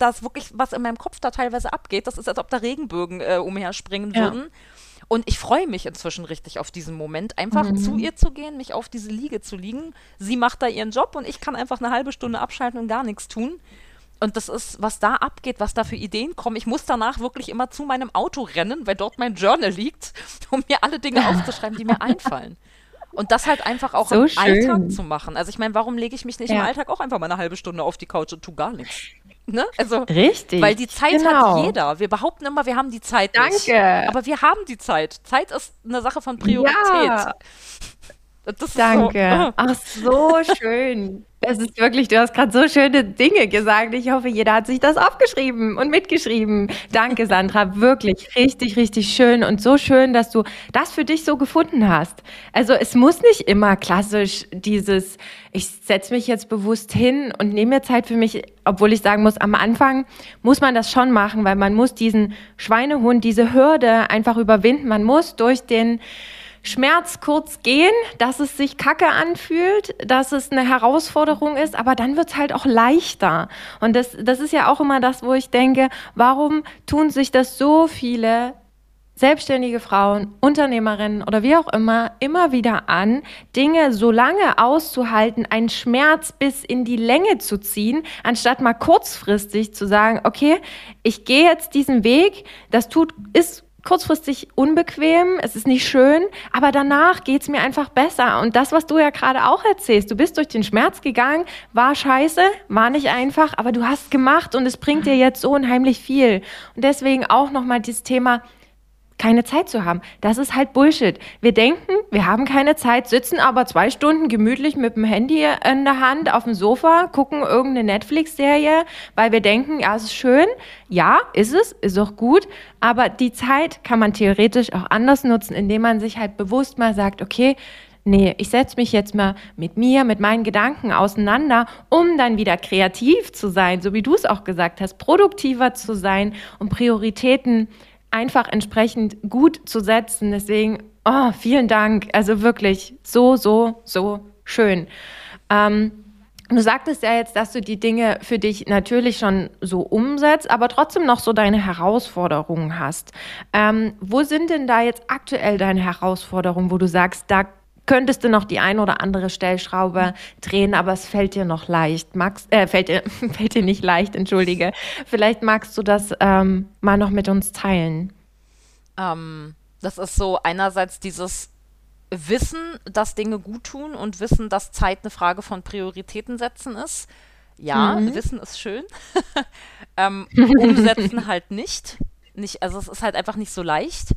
ist wirklich was in meinem Kopf da teilweise abgeht. Das ist, als ob da Regenbögen umherspringen würden. Und ich freue mich inzwischen richtig auf diesen Moment, einfach zu ihr zu gehen, mich auf diese Liege zu legen. Sie macht da ihren Job und ich kann einfach eine halbe Stunde abschalten und gar nichts tun. Und das ist, was da abgeht, was da für Ideen kommen. Ich muss danach wirklich immer zu meinem Auto rennen, weil dort mein Journal liegt, um mir alle Dinge aufzuschreiben, die mir einfallen. Und das halt einfach auch so im Alltag zu machen. Also ich meine, warum lege ich mich nicht im Alltag auch einfach mal eine halbe Stunde auf die Couch und tue gar nichts? Ne? Also, richtig. Weil die Zeit hat jeder. Wir behaupten immer, wir haben die Zeit nicht. Aber wir haben die Zeit. Zeit ist eine Sache von Priorität. Ja. Das ist so. Ach, so schön. Das ist wirklich, du hast gerade so schöne Dinge gesagt. Ich hoffe, jeder hat sich das aufgeschrieben und mitgeschrieben. Danke, Sandra. Wirklich richtig, richtig schön und so schön, dass du das für dich so gefunden hast. Also es muss nicht immer klassisch dieses, ich setze mich jetzt bewusst hin und nehme mir Zeit für mich, obwohl ich sagen muss, am Anfang muss man das schon machen, weil man muss diesen Schweinehund, diese Hürde einfach überwinden. Man muss durch den Schmerz kurz gehen, dass es sich kacke anfühlt, dass es eine Herausforderung ist, aber dann wird's halt auch leichter. Und das ist ja auch immer das, wo ich denke, warum tun sich das so viele selbstständige Frauen, Unternehmerinnen oder wie auch immer, immer wieder an, Dinge so lange auszuhalten, einen Schmerz bis in die Länge zu ziehen, anstatt mal kurzfristig zu sagen, okay, ich gehe jetzt diesen Weg, ist kurzfristig unbequem, es ist nicht schön, aber danach geht's mir einfach besser. Und das, was du ja gerade auch erzählst, du bist durch den Schmerz gegangen, war scheiße, war nicht einfach, aber du hast gemacht und es bringt dir jetzt so unheimlich viel. Und deswegen auch nochmal dieses Thema, keine Zeit zu haben. Das ist halt Bullshit. Wir denken, wir haben keine Zeit, sitzen aber 2 Stunden gemütlich mit dem Handy in der Hand auf dem Sofa, gucken irgendeine Netflix-Serie, weil wir denken, ja, es ist schön, ja, ist auch gut, aber die Zeit kann man theoretisch auch anders nutzen, indem man sich halt bewusst mal sagt, okay, nee, ich setze mich jetzt mal mit mir, mit meinen Gedanken auseinander, um dann wieder kreativ zu sein, so wie du es auch gesagt hast, produktiver zu sein und Prioritäten einfach entsprechend gut zu setzen. Deswegen, vielen Dank. Also wirklich so, so, so schön. Du sagtest ja jetzt, dass du die Dinge für dich natürlich schon so umsetzt, aber trotzdem noch so deine Herausforderungen hast. Wo sind denn da jetzt aktuell deine Herausforderungen, wo du sagst, da könntest du noch die ein oder andere Stellschraube drehen, aber es fällt dir noch leicht. Fällt dir nicht leicht, entschuldige. Vielleicht magst du das mal noch mit uns teilen. Das ist so einerseits dieses Wissen, dass Dinge gut tun und Wissen, dass Zeit eine Frage von Prioritäten setzen ist. Ja, Wissen ist schön. Umsetzen halt nicht. Also es ist halt einfach nicht so leicht,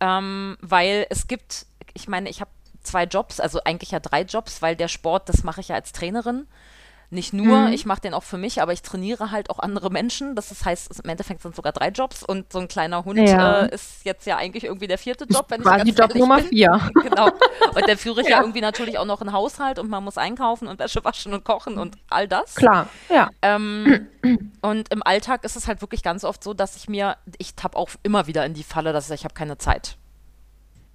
weil es gibt, ich meine, ich habe 2 Jobs, also eigentlich ja 3 Jobs, weil der Sport, das mache ich ja als Trainerin. Nicht nur, ich mache den auch für mich, aber ich trainiere halt auch andere Menschen. Das heißt, im Endeffekt sind sogar 3 Jobs und so ein kleiner Hund ist jetzt ja eigentlich irgendwie der 4. Job, wenn ich ganz ehrlich bin. Job Nummer 4. Genau. Und dann führe ich ja irgendwie natürlich auch noch einen Haushalt und man muss einkaufen und Wäsche waschen und kochen und all das. Klar, ja. Und im Alltag ist es halt wirklich ganz oft so, dass ich tappe auch immer wieder in die Falle, dass ich habe keine Zeit.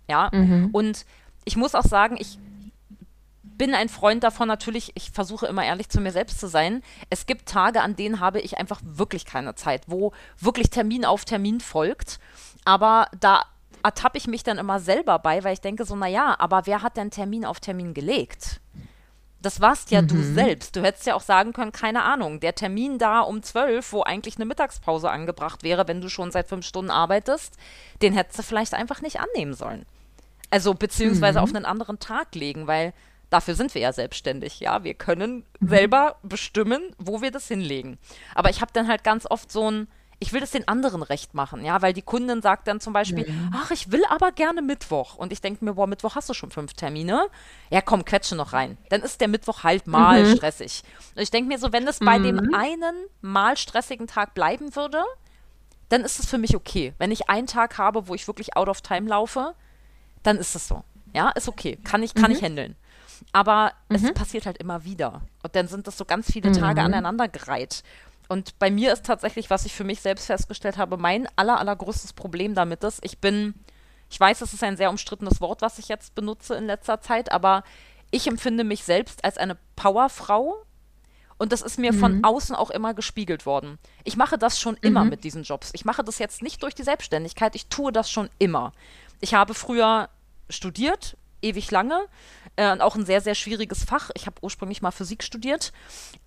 Ja, und ich muss auch sagen, ich bin ein Freund davon, natürlich, ich versuche immer ehrlich zu mir selbst zu sein. Es gibt Tage, an denen habe ich einfach wirklich keine Zeit, wo wirklich Termin auf Termin folgt. Aber da ertappe ich mich dann immer selber bei, weil ich denke so, naja, aber wer hat denn Termin auf Termin gelegt? Das warst ja du selbst. Du hättest ja auch sagen können, keine Ahnung, der Termin da um 12, wo eigentlich eine Mittagspause angebracht wäre, wenn du schon seit 5 Stunden arbeitest, den hättest du vielleicht einfach nicht annehmen sollen. Also beziehungsweise auf einen anderen Tag legen, weil dafür sind wir ja selbstständig, ja. Wir können selber bestimmen, wo wir das hinlegen. Aber ich habe dann halt ganz oft ich will das den anderen recht machen, ja, weil die Kundin sagt dann zum Beispiel, ach, ich will aber gerne Mittwoch. Und ich denke mir, boah, Mittwoch hast du schon 5 Termine. Ja, komm, quetsche noch rein. Dann ist der Mittwoch halt mal stressig. Und ich denke mir so, wenn das bei dem einen mal stressigen Tag bleiben würde, dann ist es für mich okay. Wenn ich einen Tag habe, wo ich wirklich out of time laufe, dann ist es so. Ja, ist okay. Kann ich handeln. Aber es passiert halt immer wieder. Und dann sind das so ganz viele Tage aneinandergereiht. Und bei mir ist tatsächlich, was ich für mich selbst festgestellt habe, mein allergrößtes Problem damit ist, ich weiß, es ist ein sehr umstrittenes Wort, was ich jetzt benutze in letzter Zeit, aber ich empfinde mich selbst als eine Powerfrau. Und das ist mir von außen auch immer gespiegelt worden. Ich mache das schon immer mit diesen Jobs. Ich mache das jetzt nicht durch die Selbstständigkeit, ich tue das schon immer. Ich habe früher studiert, ewig lange, auch ein sehr, sehr schwieriges Fach. Ich habe ursprünglich mal Physik studiert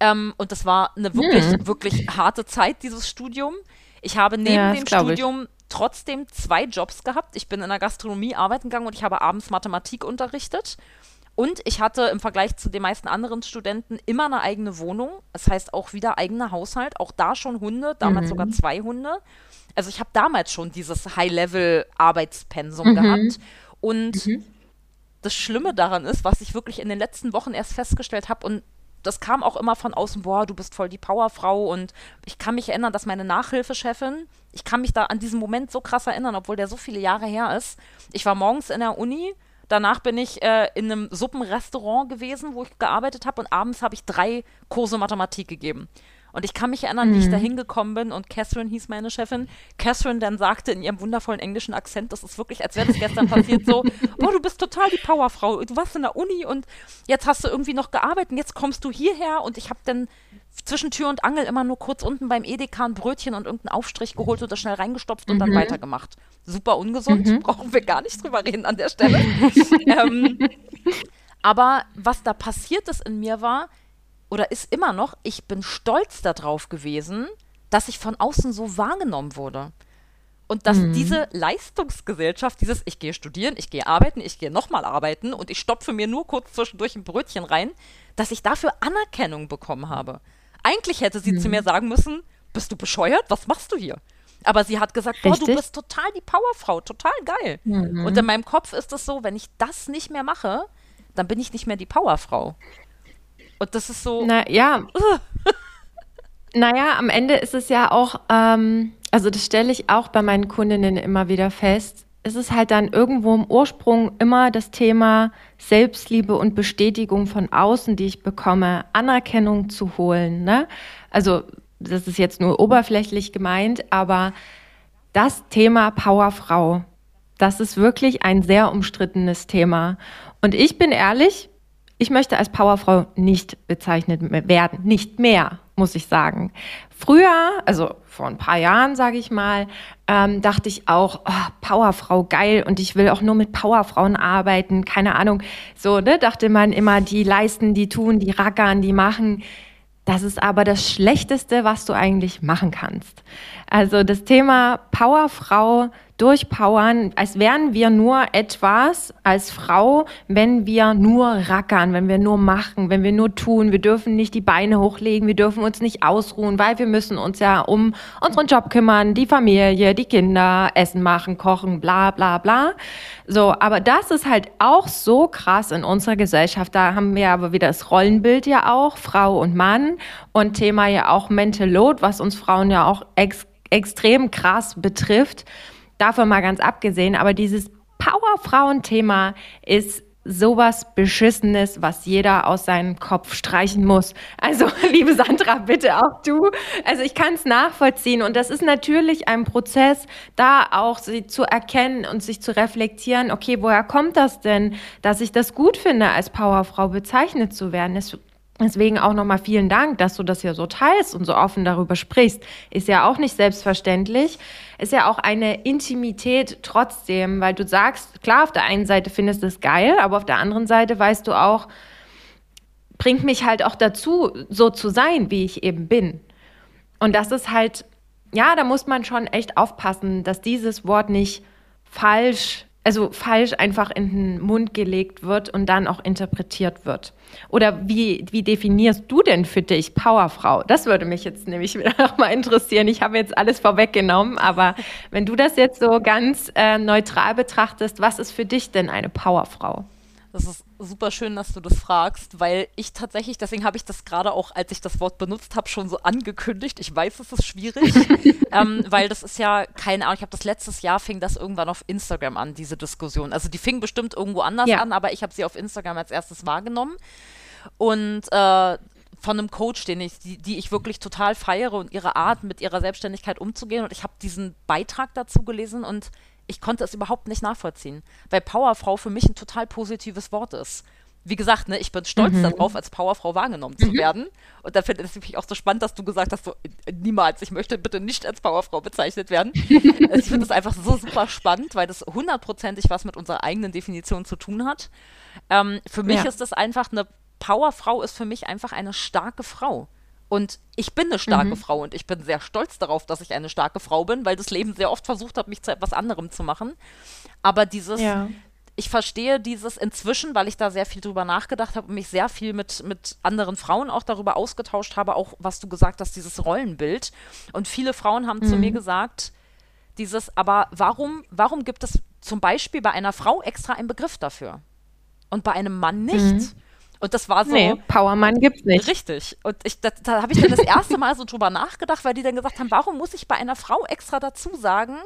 und das war eine wirklich, wirklich harte Zeit, dieses Studium. Ich habe neben dem Studium trotzdem 2 Jobs gehabt. Ich bin in der Gastronomie arbeiten gegangen und ich habe abends Mathematik unterrichtet. Und ich hatte im Vergleich zu den meisten anderen Studenten immer eine eigene Wohnung. Das heißt auch wieder eigener Haushalt. Auch da schon Hunde, damals sogar 2 Hunde. Also ich habe damals schon dieses High-Level-Arbeitspensum gehabt. Und das Schlimme daran ist, was ich wirklich in den letzten Wochen erst festgestellt habe, und das kam auch immer von außen, boah, du bist voll die Powerfrau, und ich kann mich erinnern, dass meine Nachhilfechefin, ich kann mich da an diesen Moment so krass erinnern, obwohl der so viele Jahre her ist. Ich war morgens in der Uni, danach bin ich in einem Suppenrestaurant gewesen, wo ich gearbeitet habe, und abends habe ich 3 Kurse Mathematik gegeben. Und ich kann mich erinnern, wie ich da hingekommen bin, und Catherine hieß meine Chefin. Catherine dann sagte in ihrem wundervollen englischen Akzent, das ist wirklich, als wäre das gestern passiert, so, boah, du bist total die Powerfrau, du warst in der Uni und jetzt hast du irgendwie noch gearbeitet und jetzt kommst du hierher. Und ich habe dann zwischen Tür und Angel immer nur kurz unten beim Edeka ein Brötchen und irgendeinen Aufstrich geholt oder schnell reingestopft und dann weitergemacht. Super ungesund, brauchen wir gar nicht drüber reden an der Stelle. Aber was da passiert ist in mir war, oder ist immer noch, ich bin stolz darauf gewesen, dass ich von außen so wahrgenommen wurde. Und dass diese Leistungsgesellschaft, dieses ich gehe studieren, ich gehe arbeiten, ich gehe nochmal arbeiten und ich stopfe mir nur kurz zwischendurch ein Brötchen rein, dass ich dafür Anerkennung bekommen habe. Eigentlich hätte sie zu mir sagen müssen, bist du bescheuert? Was machst du hier? Aber sie hat gesagt, boah, du bist total die Powerfrau, total geil. Und in meinem Kopf ist es so, wenn ich das nicht mehr mache, dann bin ich nicht mehr die Powerfrau. Und das ist so... Naja, am Ende ist es ja auch, also das stelle ich auch bei meinen Kundinnen immer wieder fest, es ist halt dann irgendwo im Ursprung immer das Thema Selbstliebe und Bestätigung von außen, die ich bekomme, Anerkennung zu holen. Ne? Also das ist jetzt nur oberflächlich gemeint, aber das Thema Powerfrau, das ist wirklich ein sehr umstrittenes Thema. Und ich bin ehrlich, ich möchte als Powerfrau nicht bezeichnet werden, nicht mehr, muss ich sagen. Früher, also vor ein paar Jahren, sage ich mal, dachte ich auch, oh, Powerfrau, geil, und ich will auch nur mit Powerfrauen arbeiten, keine Ahnung. So, ne, dachte man immer, die leisten, die tun, die rackern, die machen. Das ist aber das Schlechteste, was du eigentlich machen kannst. Also das Thema Powerfrau durchpowern, als wären wir nur etwas als Frau, wenn wir nur rackern, wenn wir nur machen, wenn wir nur tun. Wir dürfen nicht die Beine hochlegen, wir dürfen uns nicht ausruhen, weil wir müssen uns ja um unseren Job kümmern, die Familie, die Kinder, Essen machen, kochen, bla bla bla. So, aber das ist halt auch so krass in unserer Gesellschaft. Da haben wir aber wieder das Rollenbild ja auch, Frau und Mann, und Thema ja auch Mental Load, was uns Frauen ja auch extrem krass betrifft. Davon mal ganz abgesehen, aber dieses Powerfrauen-Thema ist sowas Beschissenes, was jeder aus seinem Kopf streichen muss. Also, liebe Sandra, bitte auch du. Also, ich kann es nachvollziehen. Und das ist natürlich ein Prozess, da auch sie zu erkennen und sich zu reflektieren, okay, woher kommt das denn, dass ich das gut finde, als Powerfrau bezeichnet zu werden? Deswegen auch nochmal vielen Dank, dass du das hier so teilst und so offen darüber sprichst. Ist ja auch nicht selbstverständlich. Ist ja auch eine Intimität trotzdem, weil du sagst, klar, auf der einen Seite findest du es geil, aber auf der anderen Seite weißt du auch, bringt mich halt auch dazu, so zu sein, wie ich eben bin. Und das ist halt, ja, da muss man schon echt aufpassen, dass dieses Wort nicht falsch einfach in den Mund gelegt wird und dann auch interpretiert wird. Oder wie definierst du denn für dich Powerfrau? Das würde mich jetzt nämlich noch mal interessieren. Ich habe jetzt alles vorweggenommen, aber wenn du das jetzt so ganz neutral betrachtest, was ist für dich denn eine Powerfrau? Das ist super schön, dass du das fragst, weil ich tatsächlich, deswegen habe ich das gerade auch, als ich das Wort benutzt habe, schon so angekündigt. Ich weiß, es ist schwierig, weil das ist ja, keine Ahnung, ich habe das letztes Jahr, fing das irgendwann auf Instagram an, diese Diskussion. Also die fing bestimmt irgendwo anders an, aber ich habe sie auf Instagram als erstes wahrgenommen. Und von einem Coach, die ich wirklich total feiere, und ihre Art, mit ihrer Selbstständigkeit umzugehen. Und ich habe diesen Beitrag dazu gelesen und ich konnte es überhaupt nicht nachvollziehen, weil Powerfrau für mich ein total positives Wort ist. wie gesagt, ne, ich bin stolz darauf, als Powerfrau wahrgenommen zu werden. Und da finde ich auch so spannend, dass du gesagt hast, so, niemals, ich möchte bitte nicht als Powerfrau bezeichnet werden. Ich finde das einfach so super spannend, weil das 100%ig was mit unserer eigenen Definition zu tun hat. Für mich ist das einfach eine Powerfrau ist für mich einfach eine starke Frau. Und ich bin eine starke Frau und ich bin sehr stolz darauf, dass ich eine starke Frau bin, weil das Leben sehr oft versucht hat, mich zu etwas anderem zu machen. Aber dieses, ich verstehe dieses inzwischen, weil ich da sehr viel drüber nachgedacht habe und mich sehr viel mit anderen Frauen auch darüber ausgetauscht habe, auch was du gesagt hast, dieses Rollenbild. Und viele Frauen haben zu mir gesagt, dieses, aber warum gibt es zum Beispiel bei einer Frau extra einen Begriff dafür? Und bei einem Mann nicht? Und das war so. Nee, Powermann gibt's nicht. Richtig. Und da habe ich dann das erste Mal so drüber nachgedacht, weil die dann gesagt haben, warum muss ich bei einer Frau extra dazu sagen,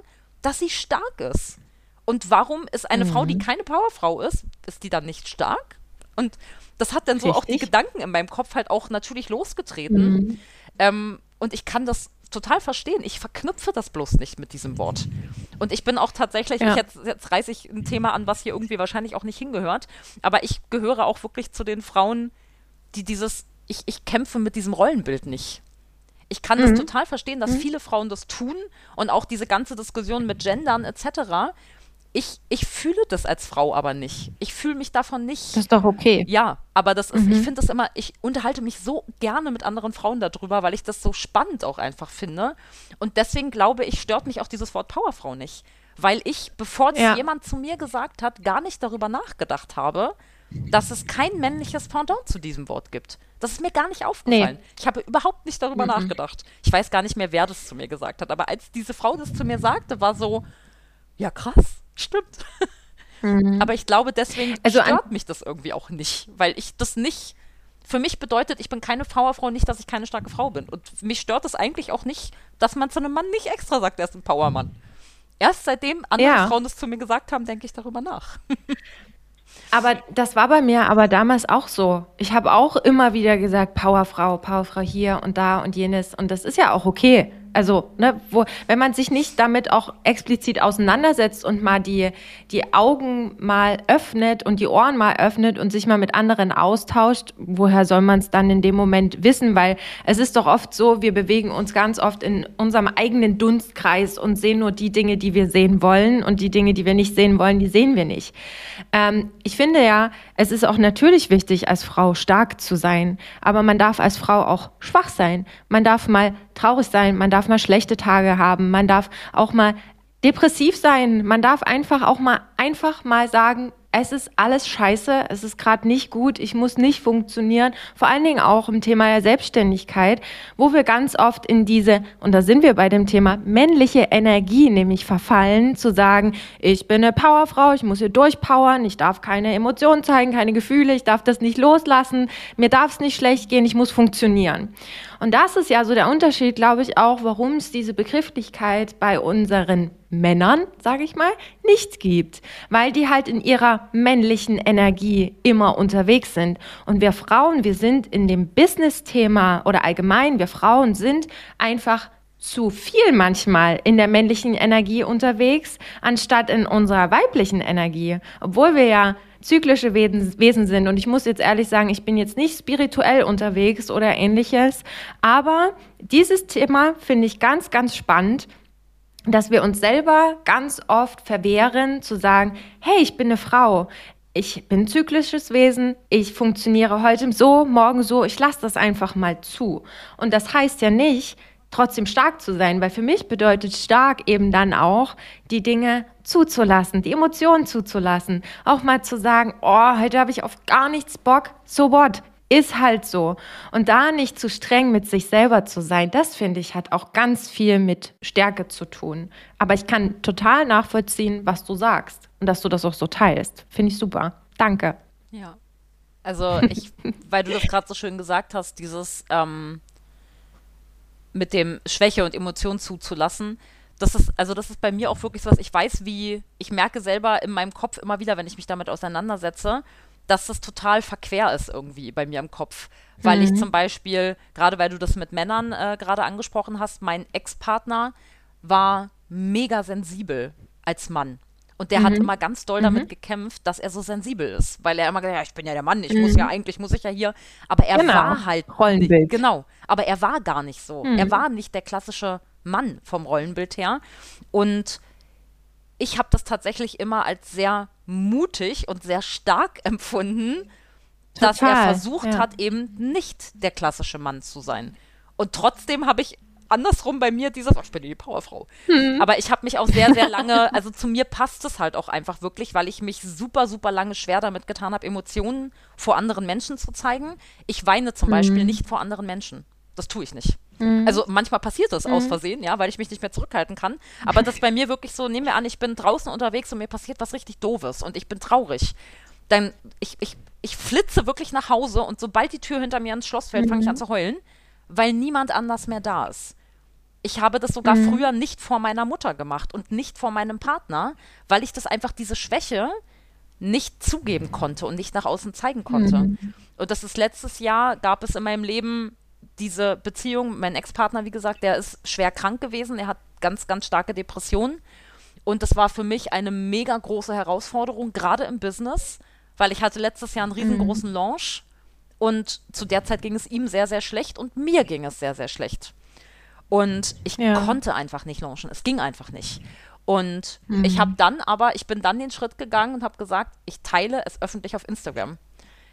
dass sie stark ist? Und warum ist eine Frau, die keine Powerfrau ist, ist die dann nicht stark? Und das hat dann so auch die Gedanken in meinem Kopf halt auch natürlich losgetreten. Und ich kann das total verstehen. Ich verknüpfe das bloß nicht mit diesem Wort. Und ich bin auch tatsächlich, jetzt reiße ich ein Thema an, was hier irgendwie wahrscheinlich auch nicht hingehört, aber ich gehöre auch wirklich zu den Frauen, die dieses, ich kämpfe mit diesem Rollenbild nicht. Ich kann das total verstehen, dass viele Frauen das tun und auch diese ganze Diskussion mit Gendern etc. Ich fühle das als Frau aber nicht. Ich fühle mich davon nicht. Das ist doch okay. Ja, aber das ist, ich finde das immer, ich unterhalte mich so gerne mit anderen Frauen darüber, weil ich das so spannend auch einfach finde. Und deswegen glaube ich, stört mich auch dieses Wort Powerfrau nicht. Weil ich, bevor das jemand zu mir gesagt hat, gar nicht darüber nachgedacht habe, dass es kein männliches Pendant zu diesem Wort gibt. Das ist mir gar nicht aufgefallen. Nee. Ich habe überhaupt nicht darüber nachgedacht. Ich weiß gar nicht mehr, wer das zu mir gesagt hat. Aber als diese Frau das zu mir sagte, war so, ja krass. Stimmt. Aber ich glaube, deswegen stört mich das irgendwie auch nicht, weil ich das nicht, für mich bedeutet, ich bin keine Powerfrau, nicht, dass ich keine starke Frau bin. Und mich stört es eigentlich auch nicht, dass man zu einem Mann nicht extra sagt, er ist ein Powermann. Erst seitdem andere Frauen das zu mir gesagt haben, denke ich darüber nach. Aber das war bei mir aber damals auch so. Ich habe auch immer wieder gesagt, Powerfrau, Powerfrau hier und da und jenes. Und das ist ja auch okay. Also, ne, wenn man sich nicht damit auch explizit auseinandersetzt und mal die Augen mal öffnet und die Ohren mal öffnet und sich mal mit anderen austauscht, woher soll man es dann in dem Moment wissen? Weil es ist doch oft so, wir bewegen uns ganz oft in unserem eigenen Dunstkreis und sehen nur die Dinge, die wir sehen wollen, und die Dinge, die wir nicht sehen wollen, die sehen wir nicht. Ich finde ja, es ist auch natürlich wichtig, als Frau stark zu sein, aber man darf als Frau auch schwach sein. Man darf mal traurig sein, man darf mal schlechte Tage haben, man darf auch mal depressiv sein, man darf einfach mal sagen, es ist alles scheiße, es ist gerade nicht gut, ich muss nicht funktionieren, vor allen Dingen auch im Thema der Selbstständigkeit, wo wir ganz oft in diese, und da sind wir bei dem Thema, männliche Energie nämlich verfallen, zu sagen, ich bin eine Powerfrau, ich muss hier durchpowern, ich darf keine Emotionen zeigen, keine Gefühle, ich darf das nicht loslassen, mir darf es nicht schlecht gehen, ich muss funktionieren. Und das ist ja so der Unterschied, glaube ich, auch, warum es diese Begrifflichkeit bei unseren Männern, sage ich mal, nicht gibt, weil die halt in ihrer männlichen Energie immer unterwegs sind. Und wir Frauen, wir sind in dem Business-Thema oder allgemein, wir Frauen sind einfach zu viel manchmal in der männlichen Energie unterwegs, anstatt in unserer weiblichen Energie, obwohl wir ja zyklische Wesen sind. Und ich muss jetzt ehrlich sagen, ich bin jetzt nicht spirituell unterwegs oder Ähnliches, aber dieses Thema finde ich ganz, ganz spannend, dass wir uns selber ganz oft verwehren, zu sagen, hey, ich bin eine Frau, ich bin ein zyklisches Wesen, ich funktioniere heute so, morgen so, ich lasse das einfach mal zu. Und das heißt ja nicht, trotzdem stark zu sein, weil für mich bedeutet stark eben dann auch, die Dinge zuzulassen, die Emotionen zuzulassen, auch mal zu sagen, oh, heute habe ich auf gar nichts Bock, so what? Ist halt so. Und da nicht zu streng mit sich selber zu sein, das finde ich, hat auch ganz viel mit Stärke zu tun. Aber ich kann total nachvollziehen, was du sagst und dass du das auch so teilst. Finde ich super. Danke. Ja. Also weil du das gerade so schön gesagt hast, dieses mit dem Schwäche und Emotionen zuzulassen, das ist bei mir auch wirklich so was, ich merke selber in meinem Kopf immer wieder, wenn ich mich damit auseinandersetze, dass das total verquer ist irgendwie bei mir im Kopf. Weil ich zum Beispiel, gerade weil du das mit Männern gerade angesprochen hast, mein Ex-Partner war mega sensibel als Mann. Und der hat immer ganz doll damit gekämpft, dass er so sensibel ist, weil er immer gesagt hat, ja, ich bin ja der Mann, ich muss ja eigentlich, muss ich ja hier, aber er war halt, Rollenbild. Genau, aber er war gar nicht so, er war nicht der klassische Mann vom Rollenbild her und ich habe das tatsächlich immer als sehr mutig und sehr stark empfunden, dass er versucht hat, eben nicht der klassische Mann zu sein. Und trotzdem habe ich andersrum bei mir dieses, oh, ich bin die Powerfrau. Aber ich habe mich auch sehr, sehr lange, also zu mir passt es halt auch einfach wirklich, weil ich mich super, super lange schwer damit getan habe, Emotionen vor anderen Menschen zu zeigen. Ich weine zum Beispiel nicht vor anderen Menschen. Das tue ich nicht. Also manchmal passiert das aus Versehen, ja, weil ich mich nicht mehr zurückhalten kann. Aber das ist bei mir wirklich so, nehmen wir an, ich bin draußen unterwegs und mir passiert was richtig Doofes und ich bin traurig. Dann, ich flitze wirklich nach Hause und sobald die Tür hinter mir ins Schloss fällt, fange ich an zu heulen, weil niemand anders mehr da ist. Ich habe das sogar früher nicht vor meiner Mutter gemacht und nicht vor meinem Partner, weil ich das einfach, diese Schwäche nicht zugeben konnte und nicht nach außen zeigen konnte. Und das ist letztes Jahr, gab es in meinem Leben diese Beziehung, mein Ex-Partner, wie gesagt, der ist schwer krank gewesen, er hat ganz, ganz starke Depressionen und das war für mich eine mega große Herausforderung, gerade im Business, weil ich hatte letztes Jahr einen riesengroßen Launch und zu der Zeit ging es ihm sehr, sehr schlecht und mir ging es sehr, sehr schlecht. Und ich konnte einfach nicht launchen, es ging einfach nicht. Und ich bin dann den Schritt gegangen und habe gesagt, ich teile es öffentlich auf Instagram.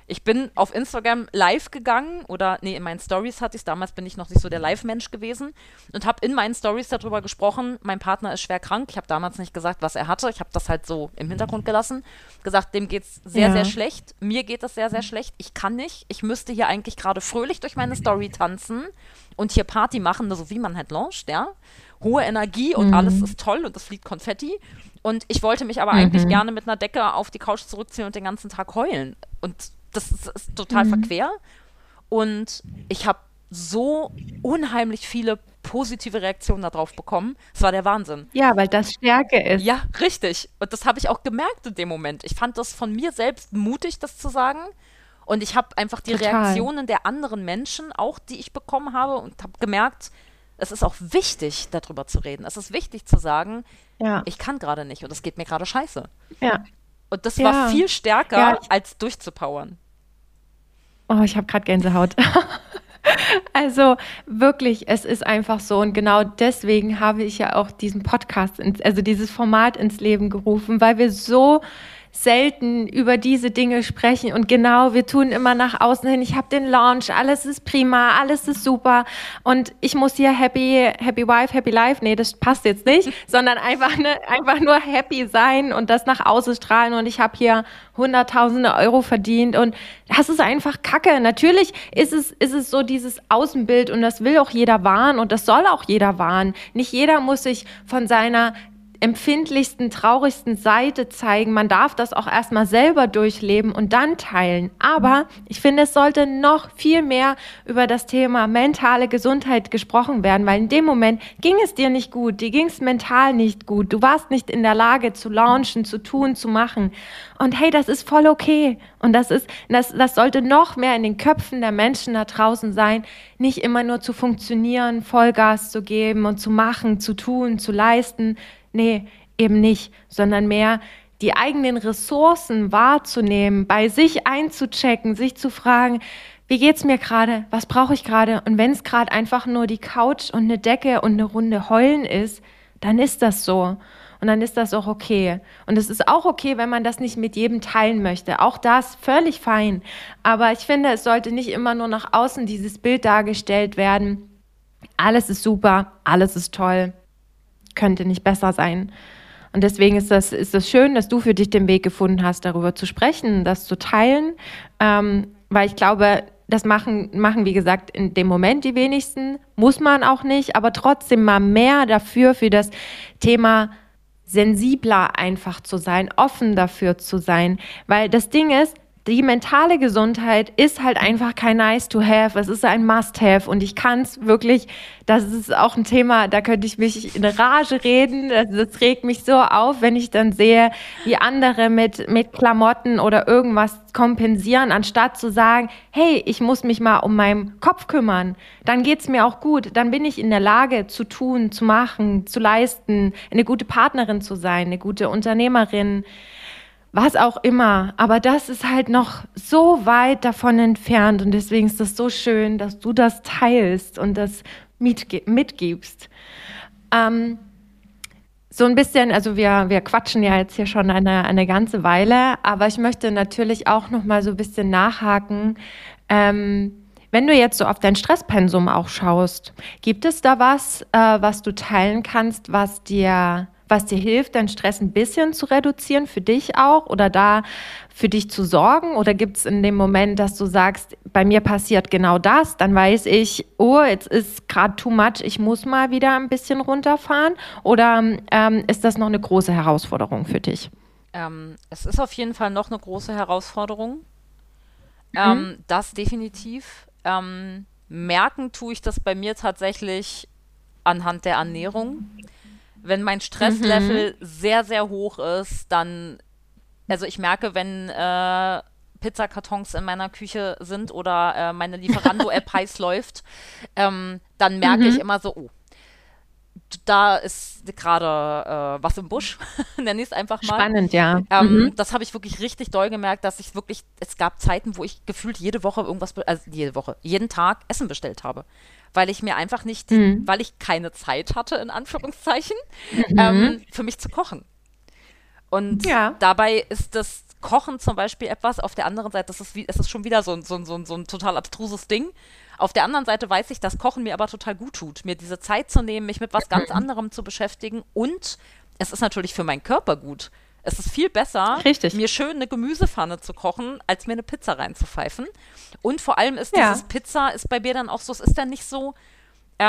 Ich bin auf Instagram live gegangen in meinen Stories hatte ich es, damals bin ich noch nicht so der Live-Mensch gewesen und habe in meinen Stories darüber gesprochen, mein Partner ist schwer krank, ich habe damals nicht gesagt, was er hatte, ich habe das halt so im Hintergrund gelassen, gesagt, dem geht's sehr, sehr schlecht, mir geht es sehr, sehr schlecht, ich kann nicht, ich müsste hier eigentlich gerade fröhlich durch meine Story tanzen und hier Party machen, so wie man halt launcht, ja, hohe Energie und alles ist toll und es fliegt Konfetti. Und ich wollte mich aber eigentlich gerne mit einer Decke auf die Couch zurückziehen und den ganzen Tag heulen. Und das ist total verquer. Und ich habe so unheimlich viele positive Reaktionen darauf bekommen. Es war der Wahnsinn. Ja, weil das Stärke ist. Ja, richtig. Und das habe ich auch gemerkt in dem Moment. Ich fand das von mir selbst mutig, das zu sagen. Und ich habe einfach die Reaktionen der anderen Menschen auch, die ich bekommen habe, und habe gemerkt, es ist auch wichtig, darüber zu reden. Es ist wichtig zu sagen, ich kann gerade nicht und es geht mir gerade scheiße. Ja. Und das war viel stärker, als durchzupowern. Oh, ich habe gerade Gänsehaut. Also wirklich, es ist einfach so. Und genau deswegen habe ich ja auch diesen Podcast, dieses Format ins Leben gerufen, weil wir so selten über diese Dinge sprechen. Und genau, wir tun immer nach außen hin, ich habe den Launch, alles ist prima, alles ist super und ich muss hier happy wife, happy life, nee, das passt jetzt nicht, sondern einfach nur happy sein und das nach außen strahlen und ich habe hier Hunderttausende Euro verdient und das ist einfach Kacke. Natürlich ist es so dieses Außenbild und das will auch jeder wahren und das soll auch jeder wahren. Nicht jeder muss sich von seiner empfindlichsten, traurigsten Seite zeigen. Man darf das auch erstmal selber durchleben und dann teilen. Aber ich finde, es sollte noch viel mehr über das Thema mentale Gesundheit gesprochen werden, weil in dem Moment ging es dir nicht gut, dir ging es mental nicht gut, du warst nicht in der Lage zu launchen, zu tun, zu machen. Und hey, das ist voll okay. Und das sollte noch mehr in den Köpfen der Menschen da draußen sein, nicht immer nur zu funktionieren, Vollgas zu geben und zu machen, zu tun, zu leisten. Nee, eben nicht, sondern mehr die eigenen Ressourcen wahrzunehmen, bei sich einzuchecken, sich zu fragen, wie geht's mir gerade, was brauche ich gerade? Und wenn es gerade einfach nur die Couch und eine Decke und eine Runde Heulen ist, dann ist das so. Und dann ist das auch okay. Und es ist auch okay, wenn man das nicht mit jedem teilen möchte. Auch das völlig fein. Aber ich finde, es sollte nicht immer nur nach außen dieses Bild dargestellt werden. Alles ist super, alles ist toll. Könnte nicht besser sein. Und deswegen ist das schön, dass du für dich den Weg gefunden hast, darüber zu sprechen, das zu teilen, weil ich glaube, das machen, wie gesagt, in dem Moment die wenigsten, muss man auch nicht, aber trotzdem mal mehr dafür, für das Thema sensibler einfach zu sein, offen dafür zu sein, weil das Ding ist, Die mentale Gesundheit ist halt einfach kein nice to have, es ist ein must have und ich kann es wirklich, das ist auch ein Thema, da könnte ich mich in Rage reden, das regt mich so auf, wenn ich dann sehe, wie andere mit Klamotten oder irgendwas kompensieren, anstatt zu sagen, hey, ich muss mich mal um meinen Kopf kümmern, dann geht's mir auch gut, dann bin ich in der Lage zu tun, zu machen, zu leisten, eine gute Partnerin zu sein, eine gute Unternehmerin, was auch immer, aber das ist halt noch so weit davon entfernt und deswegen ist das so schön, dass du das teilst und das mitgibst. So ein bisschen, also wir quatschen ja jetzt hier schon eine ganze Weile, aber ich möchte natürlich auch noch mal so ein bisschen nachhaken, wenn du jetzt so auf dein Stresspensum auch schaust, gibt es da was, was du teilen kannst, was dir hilft, deinen Stress ein bisschen zu reduzieren, für dich auch oder da für dich zu sorgen? Oder gibt es in dem Moment, dass du sagst, bei mir passiert genau das, dann weiß ich, oh, jetzt ist gerade too much, ich muss mal wieder ein bisschen runterfahren? Oder ist das noch eine große Herausforderung für dich? Es ist auf jeden Fall noch eine große Herausforderung. Das definitiv. Merken tue ich das bei mir tatsächlich anhand der Ernährung. Wenn mein Stresslevel sehr, sehr hoch ist, dann, also ich merke, wenn Pizzakartons in meiner Küche sind oder meine Lieferando-App heiß läuft, dann merke ich immer so, oh, da ist gerade was im Busch, nenne ich es einfach mal. Spannend, ja. Das habe ich wirklich richtig doll gemerkt, dass ich wirklich, es gab Zeiten, wo ich gefühlt jede Woche jeden Tag Essen bestellt habe. Weil ich mir einfach nicht, weil ich keine Zeit hatte, in Anführungszeichen, für mich zu kochen. Und dabei ist das Kochen zum Beispiel etwas, auf der anderen Seite, es ist schon wieder so ein total abstruses Ding. Auf der anderen Seite weiß ich, dass Kochen mir aber total gut tut, mir diese Zeit zu nehmen, mich mit was ganz anderem zu beschäftigen. Und es ist natürlich für meinen Körper gut. Es ist viel besser, mir schön eine Gemüsepfanne zu kochen, als mir eine Pizza reinzupfeifen. Und vor allem ist dieses Pizza ist bei mir dann auch so, es ist dann nicht so, ich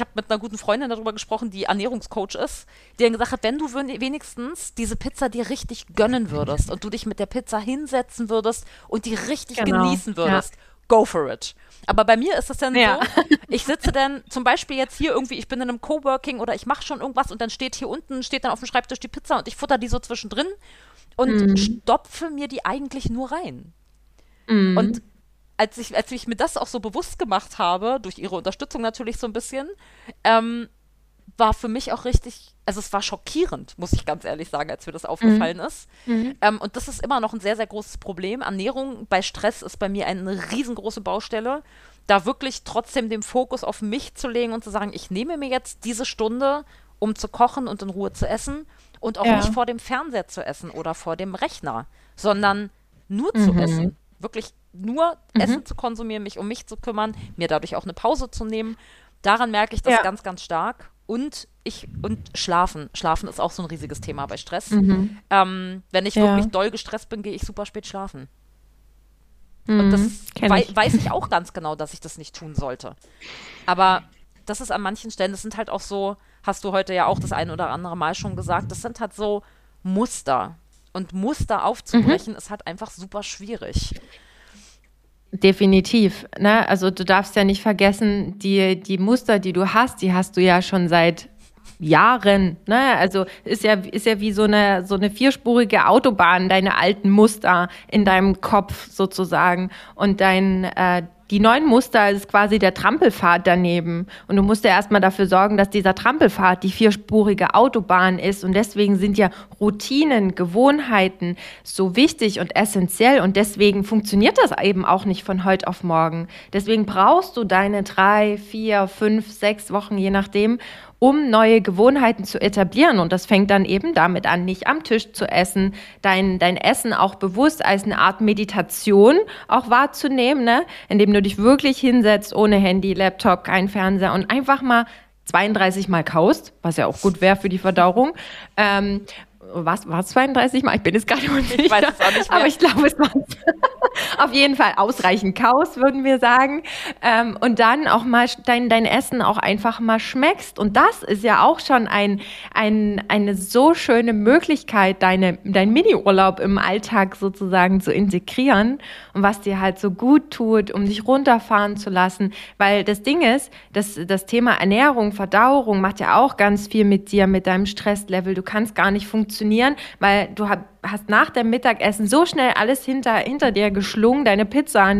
habe mit einer guten Freundin darüber gesprochen, die Ernährungscoach ist, die dann gesagt hat, wenn du wenigstens diese Pizza dir richtig gönnen würdest und du dich mit der Pizza hinsetzen würdest und die richtig genießen würdest, go for it. Aber bei mir ist es dann so, ich sitze dann zum Beispiel jetzt hier irgendwie, ich bin in einem Coworking oder ich mache schon irgendwas und dann steht dann auf dem Schreibtisch die Pizza und ich futter die so zwischendrin und stopfe mir die eigentlich nur rein. Und als ich mir das auch so bewusst gemacht habe, durch ihre Unterstützung natürlich so ein bisschen, war für mich auch richtig, also es war schockierend, muss ich ganz ehrlich sagen, als mir das aufgefallen ist. Und das ist immer noch ein sehr, sehr großes Problem. Ernährung bei Stress ist bei mir eine riesengroße Baustelle. Da wirklich trotzdem den Fokus auf mich zu legen und zu sagen, ich nehme mir jetzt diese Stunde, um zu kochen und in Ruhe zu essen und auch nicht vor dem Fernseher zu essen oder vor dem Rechner, sondern nur zu essen. Wirklich nur Essen zu konsumieren, mich um mich zu kümmern, mir dadurch auch eine Pause zu nehmen. Daran merke ich das ganz, ganz stark. Und Schlafen. Schlafen ist auch so ein riesiges Thema bei Stress. Wenn ich wirklich doll gestresst bin, gehe ich super spät schlafen. Und das weiß ich auch ganz genau, dass ich das nicht tun sollte. Aber das ist an manchen Stellen, das sind halt auch so, hast du heute ja auch das ein oder andere Mal schon gesagt, das sind halt so Muster. Und Muster aufzubrechen ist halt einfach super schwierig. Definitiv, ne? Also du darfst ja nicht vergessen, die Muster, die hast du ja schon seit Jahren, ne? Also ist ja wie so eine vierspurige Autobahn, deine alten Muster in deinem Kopf sozusagen und die neuen Muster ist quasi der Trampelpfad daneben. Und du musst ja erstmal dafür sorgen, dass dieser Trampelpfad die vierspurige Autobahn ist. Und deswegen sind ja Routinen, Gewohnheiten so wichtig und essentiell. Und deswegen funktioniert das eben auch nicht von heute auf morgen. Deswegen brauchst du deine 3, 4, 5, 6 Wochen, je nachdem, um neue Gewohnheiten zu etablieren. Und das fängt dann eben damit an, nicht am Tisch zu essen, dein Essen auch bewusst als eine Art Meditation auch wahrzunehmen, ne? Indem du dich wirklich hinsetzt, ohne Handy, Laptop, kein Fernseher und einfach mal 32 Mal kaust, was ja auch gut wäre für die Verdauung, Was 32 Mal? Ich bin es gerade nicht. Ich weiß es auch nicht mehr. Aber ich glaube, es war auf jeden Fall ausreichend Chaos, würden wir sagen. Und dann auch mal dein Essen auch einfach mal schmeckst. Und das ist ja auch schon eine so schöne Möglichkeit, dein Mini-Urlaub im Alltag sozusagen zu integrieren und was dir halt so gut tut, um dich runterfahren zu lassen. Weil das Ding ist, dass das Thema Ernährung, Verdauung macht ja auch ganz viel mit dir, mit deinem Stresslevel. Du kannst gar nicht funktionieren, weil du hast nach dem Mittagessen so schnell alles hinter dir geschlungen, deine Pizza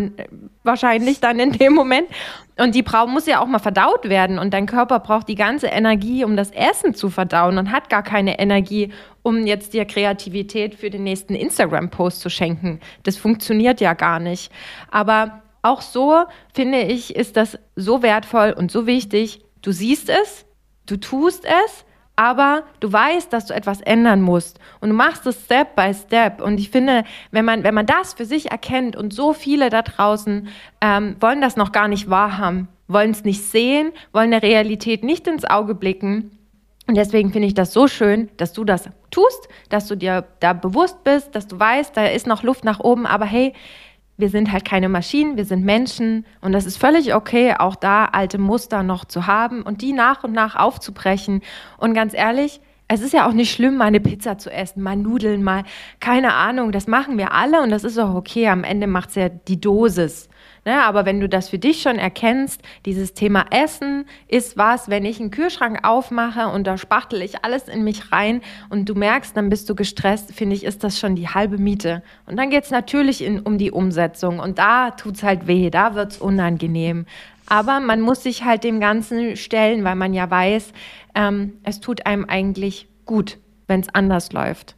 wahrscheinlich dann in dem Moment. Und die muss ja auch mal verdaut werden. Und dein Körper braucht die ganze Energie, um das Essen zu verdauen und hat gar keine Energie, um jetzt dir Kreativität für den nächsten Instagram-Post zu schenken. Das funktioniert ja gar nicht. Aber auch so, finde ich, ist das so wertvoll und so wichtig. Du siehst es, du tust es, aber du weißt, dass du etwas ändern musst und du machst es Step by Step. Und ich finde, wenn man das für sich erkennt, und so viele da draußen wollen das noch gar nicht wahrhaben, wollen es nicht sehen, wollen der Realität nicht ins Auge blicken. Und deswegen finde ich das so schön, dass du das tust, dass du dir da bewusst bist, dass du weißt, da ist noch Luft nach oben, aber hey, wir sind halt keine Maschinen, wir sind Menschen und das ist völlig okay, auch da alte Muster noch zu haben und die nach und nach aufzubrechen. Und ganz ehrlich, es ist ja auch nicht schlimm, mal eine Pizza zu essen, mal Nudeln, mal keine Ahnung, das machen wir alle und das ist auch okay, am Ende macht's ja die Dosis. Ne? Aber wenn du das für dich schon erkennst, dieses Thema Essen ist was, wenn ich einen Kühlschrank aufmache und da spachtel ich alles in mich rein und du merkst, dann bist du gestresst, finde ich, ist das schon die halbe Miete. Und dann geht es natürlich um die Umsetzung und da tut es halt weh, da wird es unangenehm. Aber man muss sich halt dem Ganzen stellen, weil man ja weiß, es tut einem eigentlich gut, wenn es anders läuft.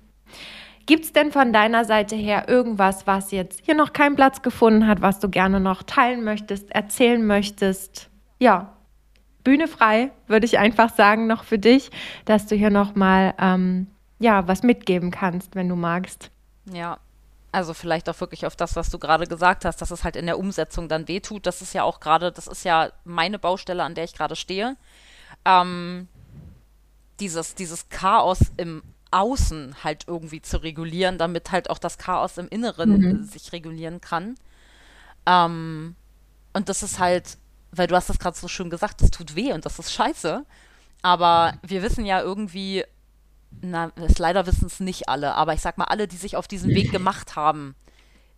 Gibt es denn von deiner Seite her irgendwas, was jetzt hier noch keinen Platz gefunden hat, was du gerne noch teilen möchtest, erzählen möchtest? Ja, Bühne frei, würde ich einfach sagen, noch für dich, dass du hier nochmal was mitgeben kannst, wenn du magst. Ja, also vielleicht auch wirklich auf das, was du gerade gesagt hast, dass es halt in der Umsetzung dann wehtut. Das ist ja auch gerade, das ist ja meine Baustelle, an der ich gerade stehe. Dieses Chaos im Außen halt irgendwie zu regulieren, damit halt auch das Chaos im Inneren sich regulieren kann. Und das ist halt, weil du hast das gerade so schön gesagt, das tut weh und das ist scheiße, aber wir wissen ja irgendwie, leider wissen es nicht alle, aber ich sag mal, alle, die sich auf diesen Weg gemacht haben,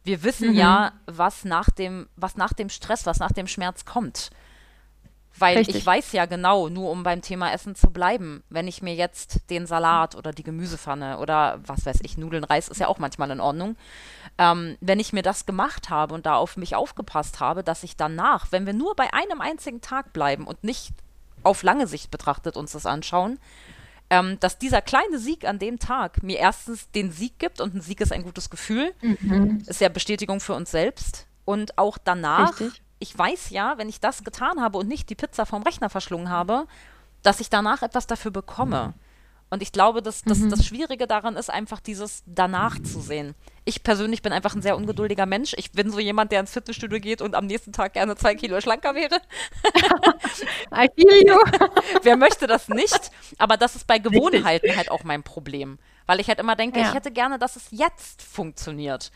wir wissen ja, was nach dem Stress, was nach dem Schmerz kommt. Weil ich weiß ja genau, nur um beim Thema Essen zu bleiben, wenn ich mir jetzt den Salat oder die Gemüsepfanne oder was weiß ich, Nudeln, Reis ist ja auch manchmal in Ordnung, wenn ich mir das gemacht habe und da auf mich aufgepasst habe, dass ich danach, wenn wir nur bei einem einzigen Tag bleiben und nicht auf lange Sicht betrachtet uns das anschauen, dass dieser kleine Sieg an dem Tag mir erstens den Sieg gibt und ein Sieg ist ein gutes Gefühl, ist ja Bestätigung für uns selbst und auch danach… Richtig. Ich weiß ja, wenn ich das getan habe und nicht die Pizza vom Rechner verschlungen habe, dass ich danach etwas dafür bekomme. Und ich glaube, dass das Schwierige daran ist, einfach dieses danach zu sehen. Ich persönlich bin einfach ein sehr ungeduldiger Mensch. Ich bin so jemand, der ins Fitnessstudio geht und am nächsten Tag gerne 2 Kilo schlanker wäre. I feel you. Wer möchte das nicht? Aber das ist bei Gewohnheiten halt auch mein Problem. Weil ich halt immer denke, ich hätte gerne, dass es jetzt funktioniert.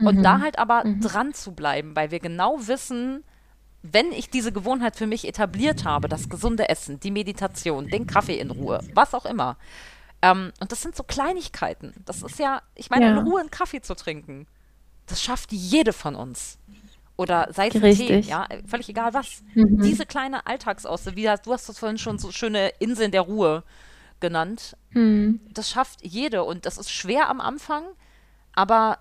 Und da halt aber dran zu bleiben, weil wir genau wissen, wenn ich diese Gewohnheit für mich etabliert habe, das gesunde Essen, die Meditation, den Kaffee in Ruhe, was auch immer. Und das sind so Kleinigkeiten. Das ist ja, ich meine, in Ruhe einen Kaffee zu trinken, das schafft jede von uns. Oder sei es ein Tee, ja, völlig egal was. Diese kleine Alltagsausdauer, wie du hast das vorhin schon so schöne Inseln der Ruhe genannt, das schafft jede. Und das ist schwer am Anfang, aber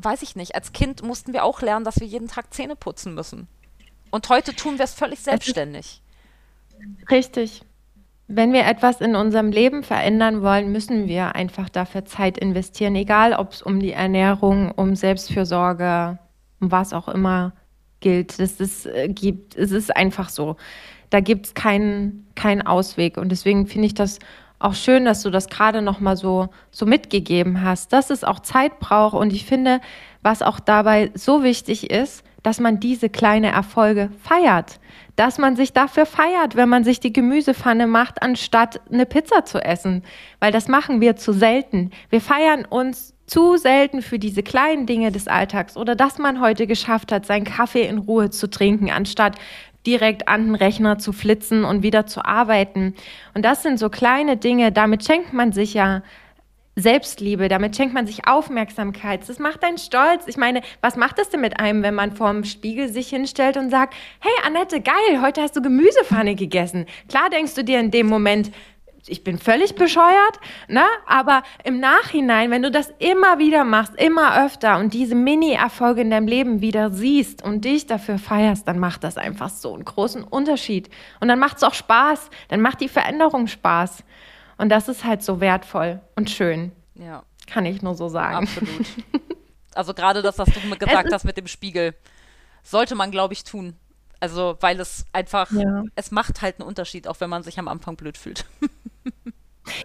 weiß ich nicht, als Kind mussten wir auch lernen, dass wir jeden Tag Zähne putzen müssen. Und heute tun wir es völlig selbstständig. Richtig. Wenn wir etwas in unserem Leben verändern wollen, müssen wir einfach dafür Zeit investieren, egal ob es um die Ernährung, um Selbstfürsorge, um was auch immer gilt. Es ist einfach so. Da gibt es keinen Ausweg. Und deswegen finde ich das auch schön, dass du das gerade nochmal so mitgegeben hast, dass es auch Zeit braucht. Und ich finde, was auch dabei so wichtig ist, dass man diese kleinen Erfolge feiert, dass man sich dafür feiert, wenn man sich die Gemüsepfanne macht, anstatt eine Pizza zu essen, weil das machen wir zu selten. Wir feiern uns zu selten für diese kleinen Dinge des Alltags oder dass man heute geschafft hat, seinen Kaffee in Ruhe zu trinken, anstatt direkt an den Rechner zu flitzen und wieder zu arbeiten. Und das sind so kleine Dinge, damit schenkt man sich ja Selbstliebe, damit schenkt man sich Aufmerksamkeit. Das macht einen stolz. Ich meine, was macht das denn mit einem, wenn man vorm Spiegel sich hinstellt und sagt, hey Annette, geil, heute hast du Gemüsepfanne gegessen. Klar denkst du dir in dem Moment, ich bin völlig bescheuert, ne? Aber im Nachhinein, wenn du das immer wieder machst, immer öfter und diese Mini-Erfolge in deinem Leben wieder siehst und dich dafür feierst, dann macht das einfach so einen großen Unterschied. Und dann macht es auch Spaß, dann macht die Veränderung Spaß. Und das ist halt so wertvoll und schön. Ja. Kann ich nur so sagen. Absolut. Also gerade das, was du gesagt hast mit dem Spiegel, sollte man, glaube ich, tun. Also weil es einfach, es macht halt einen Unterschied, auch wenn man sich am Anfang blöd fühlt.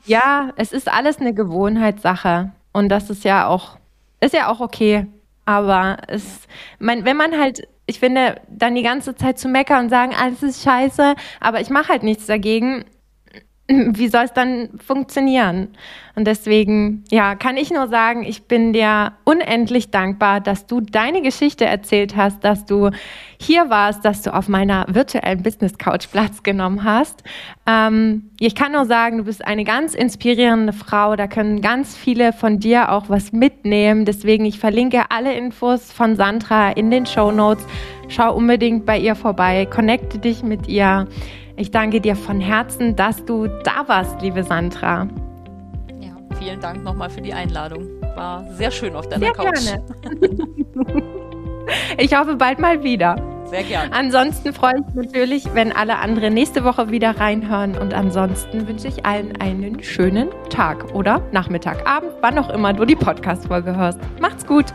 Ja, es ist alles eine Gewohnheitssache. Und das ist ja auch okay. Aber wenn man halt, ich finde, dann die ganze Zeit zu meckern und sagen, alles ist scheiße, aber ich mache halt nichts dagegen, wie soll es dann funktionieren? Und deswegen, ja, kann ich nur sagen, ich bin dir unendlich dankbar, dass du deine Geschichte erzählt hast, dass du hier warst, dass du auf meiner virtuellen Business Couch Platz genommen hast. Ich kann nur sagen, du bist eine ganz inspirierende Frau, da können ganz viele von dir auch was mitnehmen. Deswegen, ich verlinke alle Infos von Sandra in den Shownotes. Schau unbedingt bei ihr vorbei, connecte dich mit ihr. Ich danke dir von Herzen, dass du da warst, liebe Sandra. Ja, vielen Dank nochmal für die Einladung. War sehr schön auf deiner Couch. Sehr gerne. Ich hoffe bald mal wieder. Sehr gerne. Ansonsten freue ich mich natürlich, wenn alle anderen nächste Woche wieder reinhören. Und ansonsten wünsche ich allen einen schönen Tag oder Nachmittag, Abend, wann auch immer du die Podcast-Folge hörst. Macht's gut.